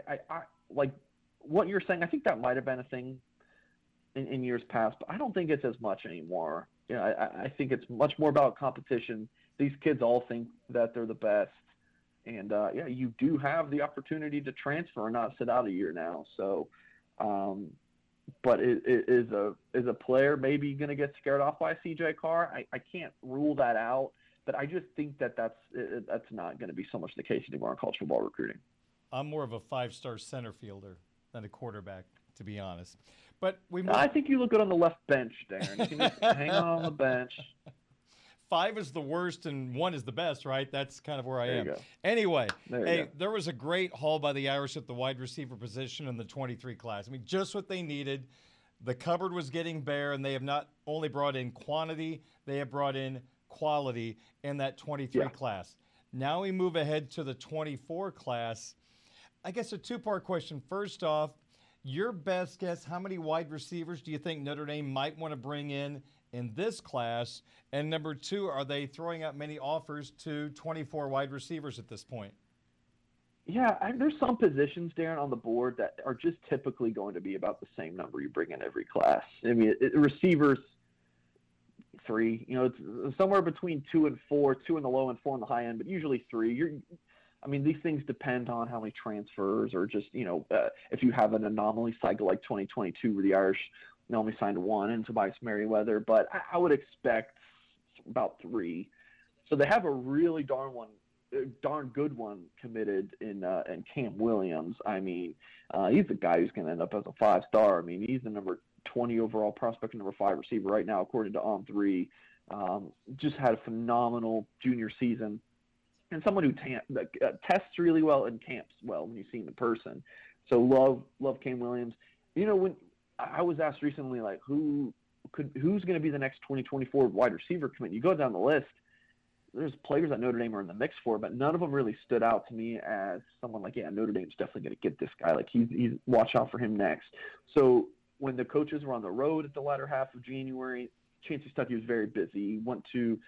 like – what you're saying, I think that might have been a thing in years past, but I don't think it's as much anymore. You know, I think it's much more about competition. These kids all think that they're the best. And, you do have the opportunity to transfer and not sit out a year now. So, but is a player maybe going to get scared off by C.J. Carr? I can't rule that out, but I just think that that's not going to be so much the case anymore in college football recruiting. I'm more of a five-star center fielder than a quarterback, to be honest. But I think you look good on the left bench, Darren. You can just hang on the bench. Five is the worst and one is the best, right? That's kind of where I am. Go. Anyway, there was a great haul by the Irish at the wide receiver position in the 23 class. I mean, just what they needed. The cupboard was getting bare, and they have not only brought in quantity, they have brought in quality in that 23 class. Now we move ahead to the 24 class. I guess a two-part question. First off, your best guess, how many wide receivers do you think Notre Dame might want to bring in this class? And number two, are they throwing out many offers to 24 wide receivers at this point? Yeah, there's some positions, Darren, on the board that are just typically going to be about the same number you bring in every class. I mean, receivers, three. You know, it's somewhere between two and four, two in the low and four in the high end, but usually three. These things depend on how many transfers or just, you know, if you have an anomaly cycle like 2022 where the Irish only signed one and Tobias Merriweather, but I would expect about three. So they have a really darn good one committed in Cam Williams. I mean, he's the guy who's going to end up as a five-star. I mean, he's the number 20 overall prospect, number 5 receiver right now, according to On3. Just had a phenomenal junior season. And someone who tests really well and camps well when you see him in person. So love Cam Williams. You know, when I was asked recently, like, who's going to be the next 2024 wide receiver commit? You go down the list, there's players that Notre Dame are in the mix for, but none of them really stood out to me as someone like, yeah, Notre Dame's definitely going to get this guy. Like, he's watch out for him next. So when the coaches were on the road at the latter half of January, Chancey Stuckey was very busy. He went to,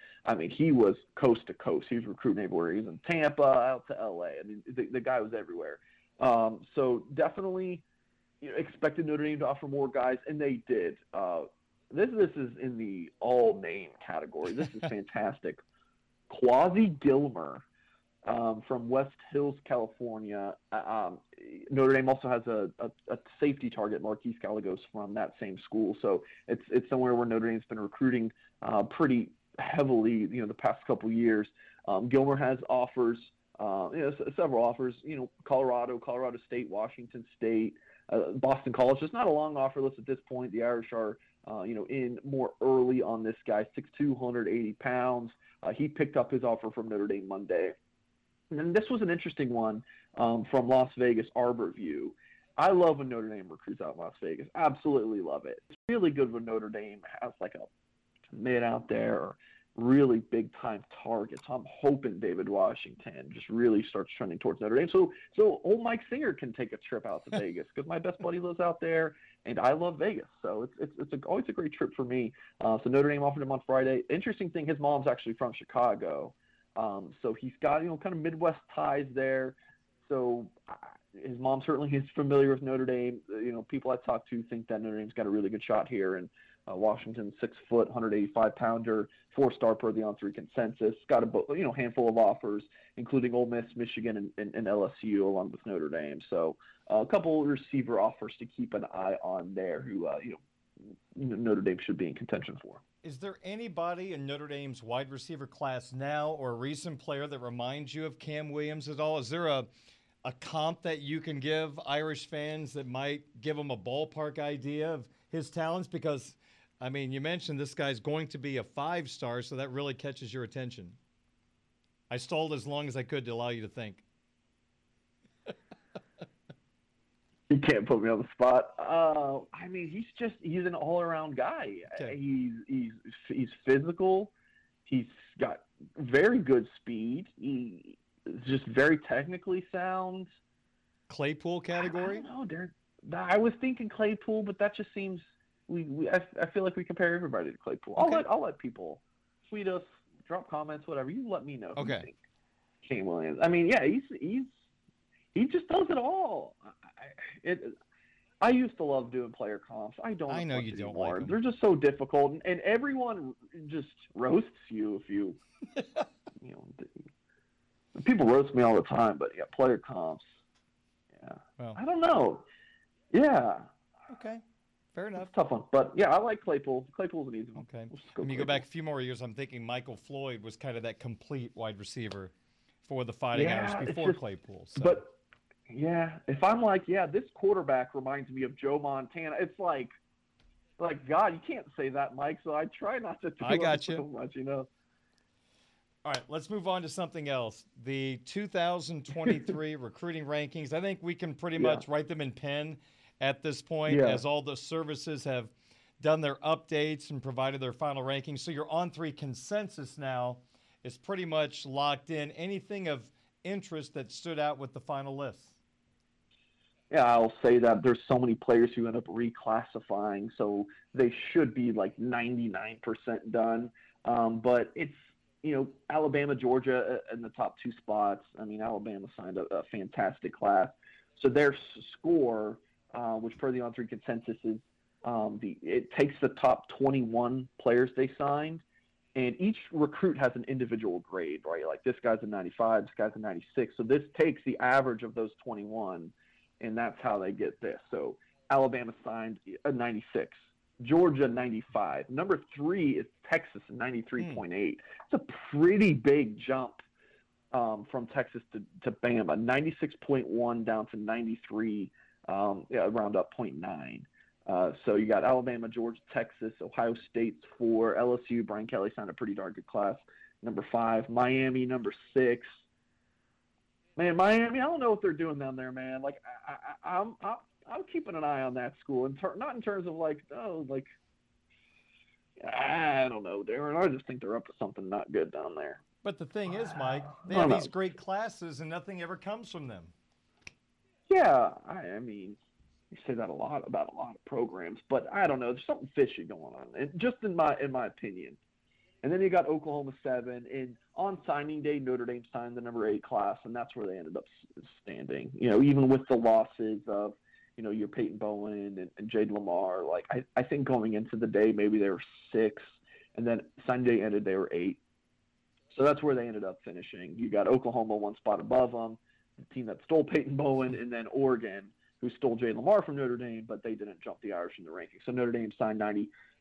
he was coast to coast. He was recruiting everywhere. He was in Tampa, out to L.A. I mean, the guy was everywhere. So definitely, you know, expected Notre Dame to offer more guys, and they did. This is in the all-name category. This is fantastic. Kwasi Gilmer from West Hills, California. Notre Dame also has a safety target, Marquise Gallegos, from that same school. So it's somewhere where Notre Dame's been recruiting pretty heavily, you know, the past couple years. Gilmer has offers, several offers, you know, Colorado State, Washington State, Boston College. It's not a long offer list at this point. The Irish are in more early on this guy, 6'2", 180 pounds. He picked up his offer from Notre Dame Monday. And then this was an interesting one from Las Vegas Arborview. I love when Notre Dame recruits out in Las Vegas. Absolutely love it. It's really good when Notre Dame has like a mid out there or really big-time target. So I'm hoping David Washington just really starts trending towards Notre Dame. So old Mike Singer can take a trip out to Vegas because my best buddy lives out there, and I love Vegas. So it's always a great trip for me. So Notre Dame offered him on Friday. Interesting thing, his mom's actually from Chicago. So he's got, kind of Midwest ties there. So his mom certainly is familiar with Notre Dame. People I talk to think that Notre Dame's got a really good shot here. And Washington, 6 foot, 185 pounder, 4-star per the On3 consensus. Got a handful of offers, including Ole Miss, Michigan, and LSU, along with Notre Dame. So a couple receiver offers to keep an eye on there. Who Notre Dame should be in contention for. Is there anybody in Notre Dame's wide receiver class now or a recent player that reminds you of Cam Williams at all? Is there a comp that you can give Irish fans that might give them a ballpark idea of his talents? Because, you mentioned this guy's going to be a 5-star, so that really catches your attention. I stalled as long as I could to allow you to think. You can't put me on the spot. He's an all-around guy. Okay. He's physical. He's got very good speed. He's just very technically sound. Claypool category? I don't know, Darren. I was thinking Claypool, but that just seems I feel like we compare everybody to Claypool. Okay. I'll let people tweet us, drop comments, whatever. You let me know. Okay. Who you think Shane Williams. He just does it all. I used to love doing player comps. I don't. I know you don't like them. They're just so difficult, and everyone just roasts you if you. People roast me all the time, but yeah, player comps. Yeah. Well, I don't know. Yeah. Okay. Fair enough. It's a tough one, but yeah, I like Claypool. Claypool's an easy one. Okay. When you go back a few more years, I'm thinking Michael Floyd was kind of that complete wide receiver for the Fighting Irish before Claypool. So. But. Yeah, if I'm like, this quarterback reminds me of Joe Montana. It's like God, you can't say that, Mike. So I try not to do it so much, All right, let's move on to something else. The 2023 recruiting rankings. I think we can pretty much write them in pen at this point, as all the services have done their updates and provided their final rankings. So your On3 consensus now is pretty much locked in. Anything of interest that stood out with the final list? Yeah, I'll say that there's so many players who end up reclassifying, so they should be like 99% done. But it's, Alabama, Georgia in the top two spots. Alabama signed a fantastic class. So their score, which per the On3 consensus is, it takes the top 21 players they signed. And each recruit has an individual grade, right? Like this guy's a 95, this guy's a 96. So this takes the average of those 21, and that's how they get this. So Alabama signed a 96, Georgia 95. Number 3 is Texas, 93.8. It's a pretty big jump from Texas to Bama, 96.1 down to 93, round up 0.9. So you got Alabama, Georgia, Texas, Ohio State's 4, LSU. Brian Kelly signed a pretty darn good class. Number 5, Miami. Number 6, man, Miami. I don't know what they're doing down there, man. Like I'm keeping an eye on that school, and not in terms of I don't know, Darren. I just think they're up to something not good down there. But the thing is, Mike, they have these great classes, and nothing ever comes from them. Yeah, you say that about a lot of programs, but I don't know. There's something fishy going on, and just in my opinion. And then you got Oklahoma 7, and on signing day, Notre Dame signed the number 8 class, and that's where they ended up standing. Even with the losses of, your Peyton Bowen and Jade Lamar, like I think going into the day maybe they were 6, and then Sunday ended they were 8. So that's where they ended up finishing. You got Oklahoma one spot above them, the team that stole Peyton Bowen, and then Oregon, who stole Jay Lamar from Notre Dame, but they didn't jump the Irish in the rankings. So Notre Dame signed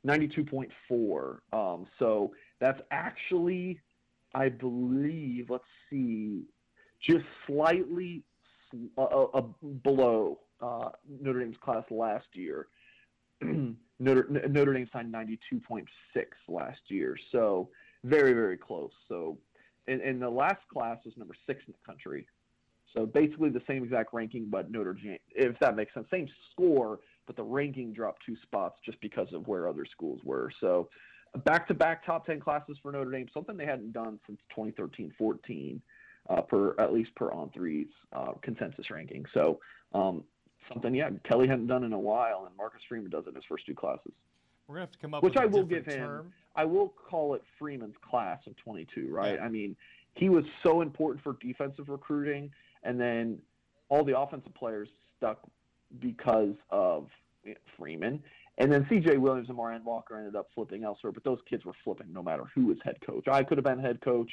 92.4. So that's actually, I believe, let's see, just slightly below Notre Dame's class last year. Notre Dame signed 92.6 last year, so very, very close. So, and the last class was number 6 in the country. So basically the same exact ranking, but Notre Dame, if that makes sense, same score, but the ranking dropped 2 spots just because of where other schools were. So back-to-back top 10 classes for Notre Dame, something they hadn't done since 2013-14, at least per On3's consensus ranking. So something, yeah, Kelly hadn't done in a while, and Marcus Freeman does it in his first 2 classes. We're going to have to come up with a different term. I will call it Freeman's class of 22, right? Yeah. I mean, he was so important for defensive recruiting, and then all the offensive players stuck because of Freeman. And then C.J. Williams and Marwan Walker ended up flipping elsewhere, but those kids were flipping no matter who was head coach. I could have been head coach.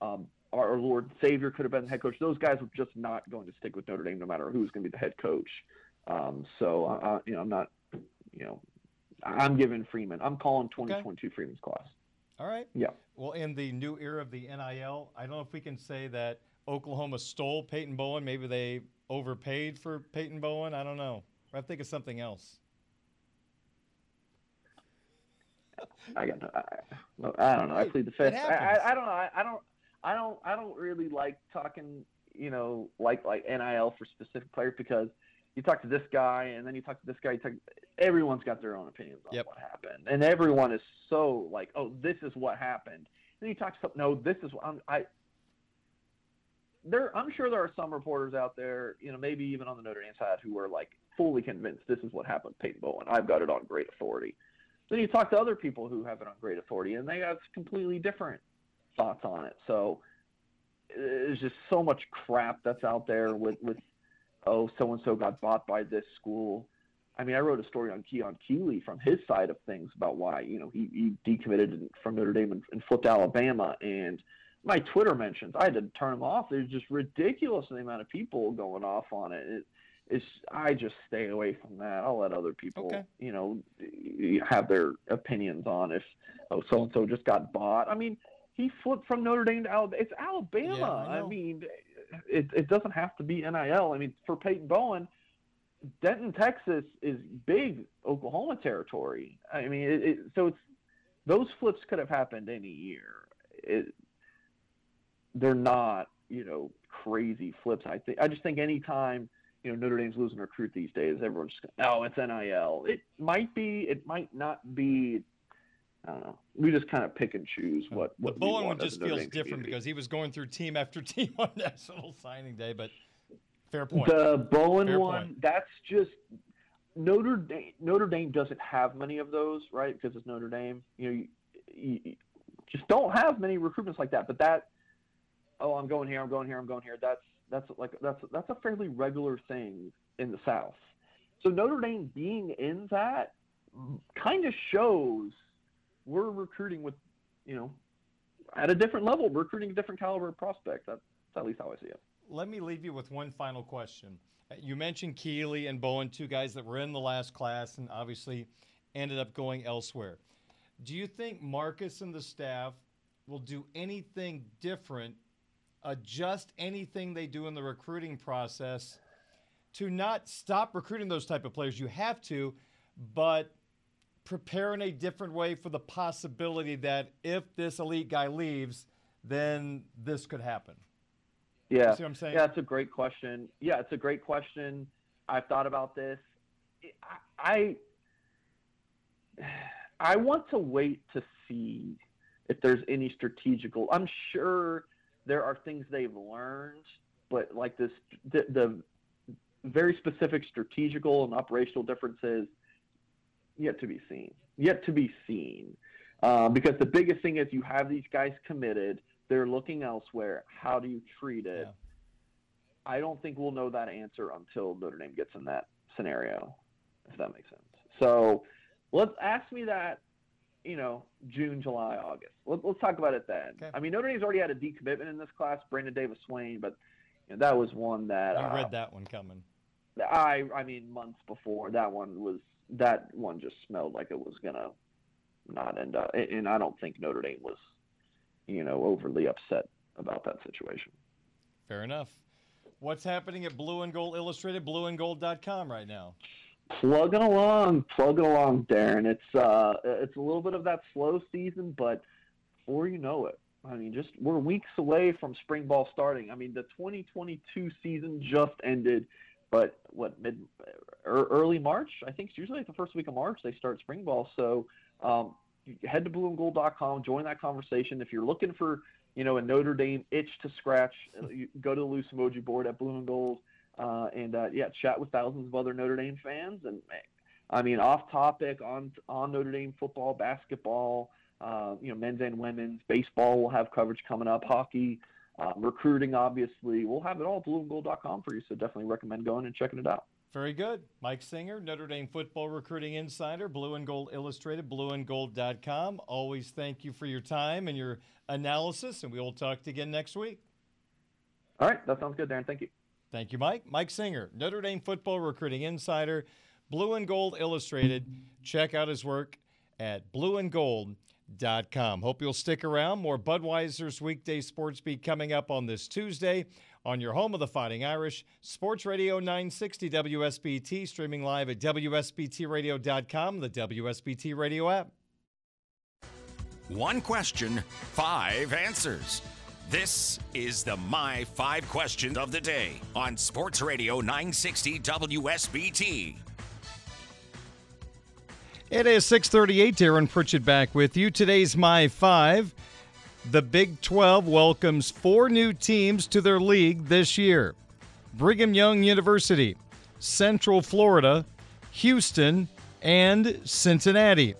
Our Lord Savior could have been head coach. Those guys were just not going to stick with Notre Dame no matter who was going to be the head coach. I'm giving Freeman. I'm calling 2022 Freeman's class. All right. Yeah. Well, in the new era of the NIL, I don't know if we can say that Oklahoma stole Peyton Bowen. Maybe they overpaid for Peyton Bowen. I don't know. I have to think of something else. I don't know. I plead the fifth. I don't know. I don't really like talking, like NIL for specific players, because you talk to this guy and then you talk to this guy. Everyone's got their own opinions on what happened, and everyone is so like, oh, this is what happened. And then you talk to something. No, this is what I'm sure there are some reporters out there, maybe even on the Notre Dame side, who are like fully convinced this is what happened to Peyton Bowen. I've got it on great authority. Then you talk to other people who have it on great authority, and they have completely different thoughts on it. So there's just so much crap that's out there with oh, so-and-so got bought by this school. I mean, I wrote a story on Keon Keeley from his side of things about why, he decommitted from Notre Dame and flipped Alabama. And my Twitter mentions, I had to turn them off. There's just ridiculous the amount of people going off on it. I just stay away from that. I'll let other people, have their opinions on if, oh, so-and-so just got bought. I mean, he flipped from Notre Dame to Alabama. It's Alabama. Yeah, I mean, it doesn't have to be NIL. I mean, for Peyton Bowen, Denton, Texas is big Oklahoma territory. I mean, those flips could have happened any year. They're not, crazy flips. I just think any time, Notre Dame's losing a recruit these days, everyone's just going, oh, it's NIL. It might be, it might not be. I don't know. We just kind of pick and choose what the Bowen one just feels different because he was going through team after team on National Signing Day, but fair point. The Bowen one, that's just Notre Dame doesn't have many of those, right? Because it's Notre Dame. You just don't have many recruitments like that. But that, oh, I'm going here. That's a fairly regular thing in the South. So Notre Dame being in that kind of shows we're recruiting with, at a different level, recruiting a different caliber of prospect. That's at least how I see it. Let me leave you with one final question. You mentioned Keeley and Bowen, 2 guys that were in the last class and obviously ended up going elsewhere. Do you think Marcus and the staff will do anything different, adjust anything they do in the recruiting process to not stop recruiting those type of players? You have to, but prepare in a different way for the possibility that if this elite guy leaves, then this could happen. Yeah. You see what I'm saying? Yeah, that's a great question. I've thought about this. I want to wait to see if there's any strategical. I'm sure there are things they've learned, but like this, the very specific strategical and operational differences yet to be seen. Because the biggest thing is you have these guys committed. They're looking elsewhere. How do you treat it? Yeah. I don't think we'll know that answer until Notre Dame gets in that scenario, if that makes sense. So let's ask me that, June, July, August. Let's talk about it then. Okay. I mean, Notre Dame's already had a decommitment in this class, Brandon Davis-Swain, but that was one that I read that one coming. I mean, months before, that one just smelled like it was going to not end up. And I don't think Notre Dame was, overly upset about that situation. Fair enough. What's happening at Blue and Gold Illustrated, blueandgold.com right now? Plugging along, Darren. It's a little bit of that slow season, but before you know it, I mean, just we're weeks away from spring ball starting. I mean, the 2022 season just ended, but early March? I think it's usually like the first week of March they start spring ball. So head to blueandgold.com, join that conversation. If you're looking for, you know, a Notre Dame itch to scratch, you go to the Loose Emoji Board at Blue and Gold. Yeah, chat with thousands of other Notre Dame fans. And, I mean, off topic on Notre Dame football, basketball, you know, men's and women's, baseball, we'll have coverage coming up, hockey, recruiting, obviously. We'll have it all at blueandgold.com for you, so definitely recommend going and checking it out. Very good. Mike Singer, Notre Dame football recruiting insider, Blue and Gold Illustrated, blueandgold.com. Always thank you for your time and your analysis, and we will talk to you again next week. All right. That sounds good, Darren. Thank you. Thank you, Mike. Mike Singer, Notre Dame football recruiting insider, Blue and Gold Illustrated. Check out his work at blueandgold.com. Hope you'll stick around. More Budweiser's Weekday Sports Beat coming up on this Tuesday on your home of the Fighting Irish, Sports Radio 960 WSBT, streaming live at WSBTradio.com, the WSBT Radio app. One question, five answers. This is the My 5 Questions of the Day on Sports Radio 960 WSBT. It is 6:38. Darren Pritchett back with you. Today's My 5. The Big 12 welcomes 4 new teams to their league this year. Brigham Young University, Central Florida, Houston, and Cincinnati.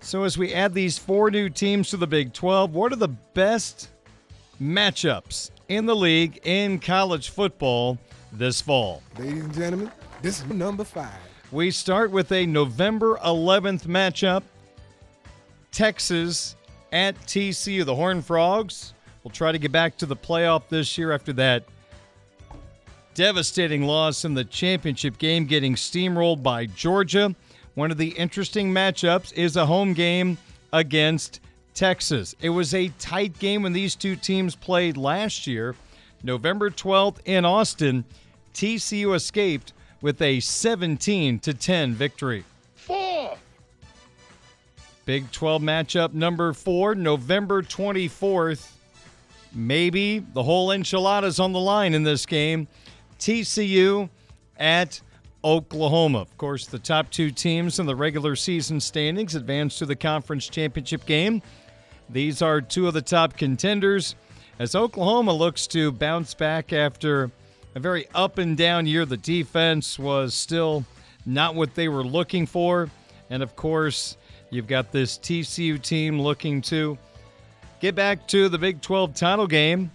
So as we add these 4 new teams to the Big 12, what are the best matchups in the league in college football this fall? Ladies and gentlemen, this is number 5. We start with a November 11th matchup. Texas at TCU. The Horned Frogs will try to get back to the playoff this year after that devastating loss in the championship game, getting steamrolled by Georgia. One of the interesting matchups is a home game against Texas. It was a tight game when these two teams played last year. November 12th in Austin, TCU escaped with a 17-10 victory. 4. Big 12 matchup number 4, November 24th. Maybe the whole enchilada's on the line in this game. TCU at Oklahoma. Of course, the top 2 teams in the regular season standings advance to the conference championship game. These are 2 of the top contenders as Oklahoma looks to bounce back after a very up and down year. The defense was still not what they were looking for. And of course, you've got this TCU team looking to get back to the Big 12 title game,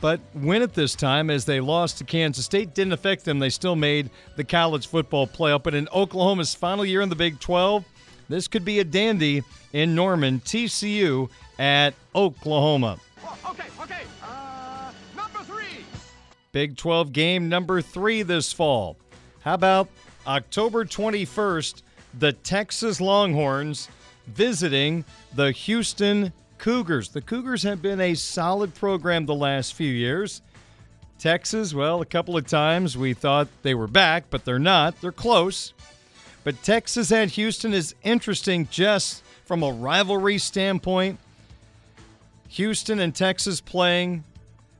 but win it this time as they lost to Kansas State. Didn't affect them. They still made the college football playoff. But in Oklahoma's final year in the Big 12, this could be a dandy in Norman. TCU at Oklahoma. Okay. Number 3. Big 12 game number 3 this fall. How about October 21st, the Texas Longhorns visiting the Houston Cougars. The Cougars have been a solid program the last few years. Texas, well, a couple of times we thought they were back, but they're not. They're close. But Texas at Houston is interesting just from a rivalry standpoint. Houston and Texas playing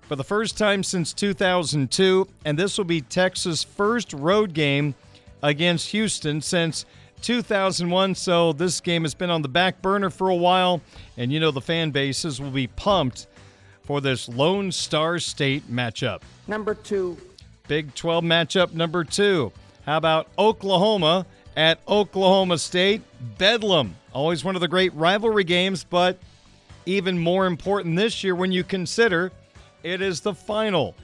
for the first time since 2002, and this will be Texas' first road game against Houston since 2001, so this game has been on the back burner for a while, and you know the fan bases will be pumped for this Lone Star State matchup. Number 2. Big 12 matchup number 2. How about Oklahoma at Oklahoma State? Bedlam, always one of the great rivalry games, but even more important this year when you consider it is the final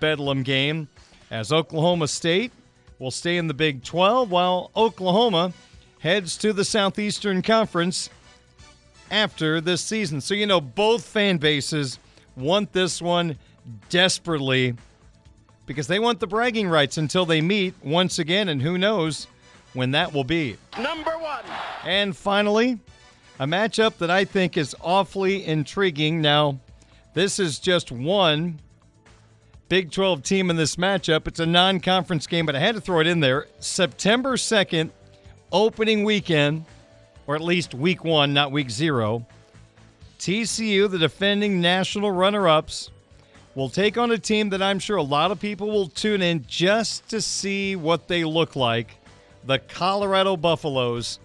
Bedlam game, as Oklahoma State will stay in the Big 12 while Oklahoma heads to the Southeastern Conference after this season. So, you know, both fan bases want this one desperately because they want the bragging rights until they meet once again, and who knows when that will be. Number 1. And finally, a matchup that I think is awfully intriguing. Now, this is just one Big 12 team in this matchup. It's a non-conference game, but I had to throw it in there. September 2nd, opening weekend, or at least week one, not week zero. TCU, the defending national runner-ups, will take on a team that I'm sure a lot of people will tune in just to see what they look like, the Colorado Buffaloes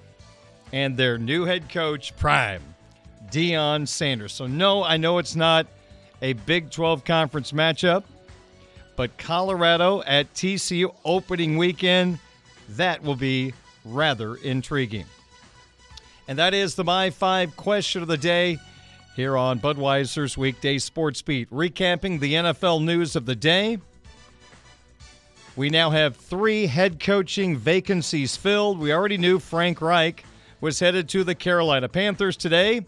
and their new head coach, Prime, Deion Sanders. So, no, I know it's not a Big 12 conference matchup, but Colorado at TCU opening weekend, that will be rather intriguing. And that is the My 5 question of the day here on Budweiser's Weekday Sports Beat. Recapping the NFL news of the day, we now have 3 head coaching vacancies filled. We already knew Frank Reich was headed to the Carolina Panthers today.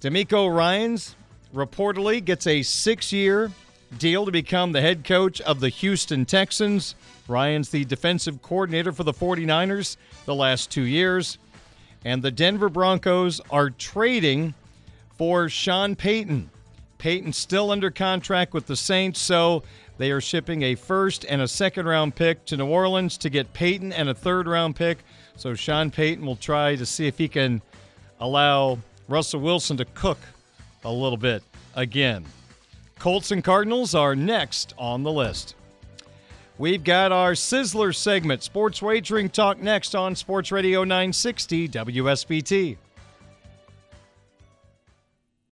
DeMeco Ryans reportedly gets a 6-year deal to become the head coach of the Houston Texans. Ryans, the defensive coordinator for the 49ers the last 2 years. And the Denver Broncos are trading for Sean Payton. Payton's still under contract with the Saints, so they are shipping a first and a second round pick to New Orleans to get Payton and a third round pick. So Sean Payton will try to see if he can allow Russell Wilson to cook a little bit again. Colts and Cardinals are next on the list. We've got our Sizzler segment, Sports Wagering Talk, next on Sports Radio 960 WSBT.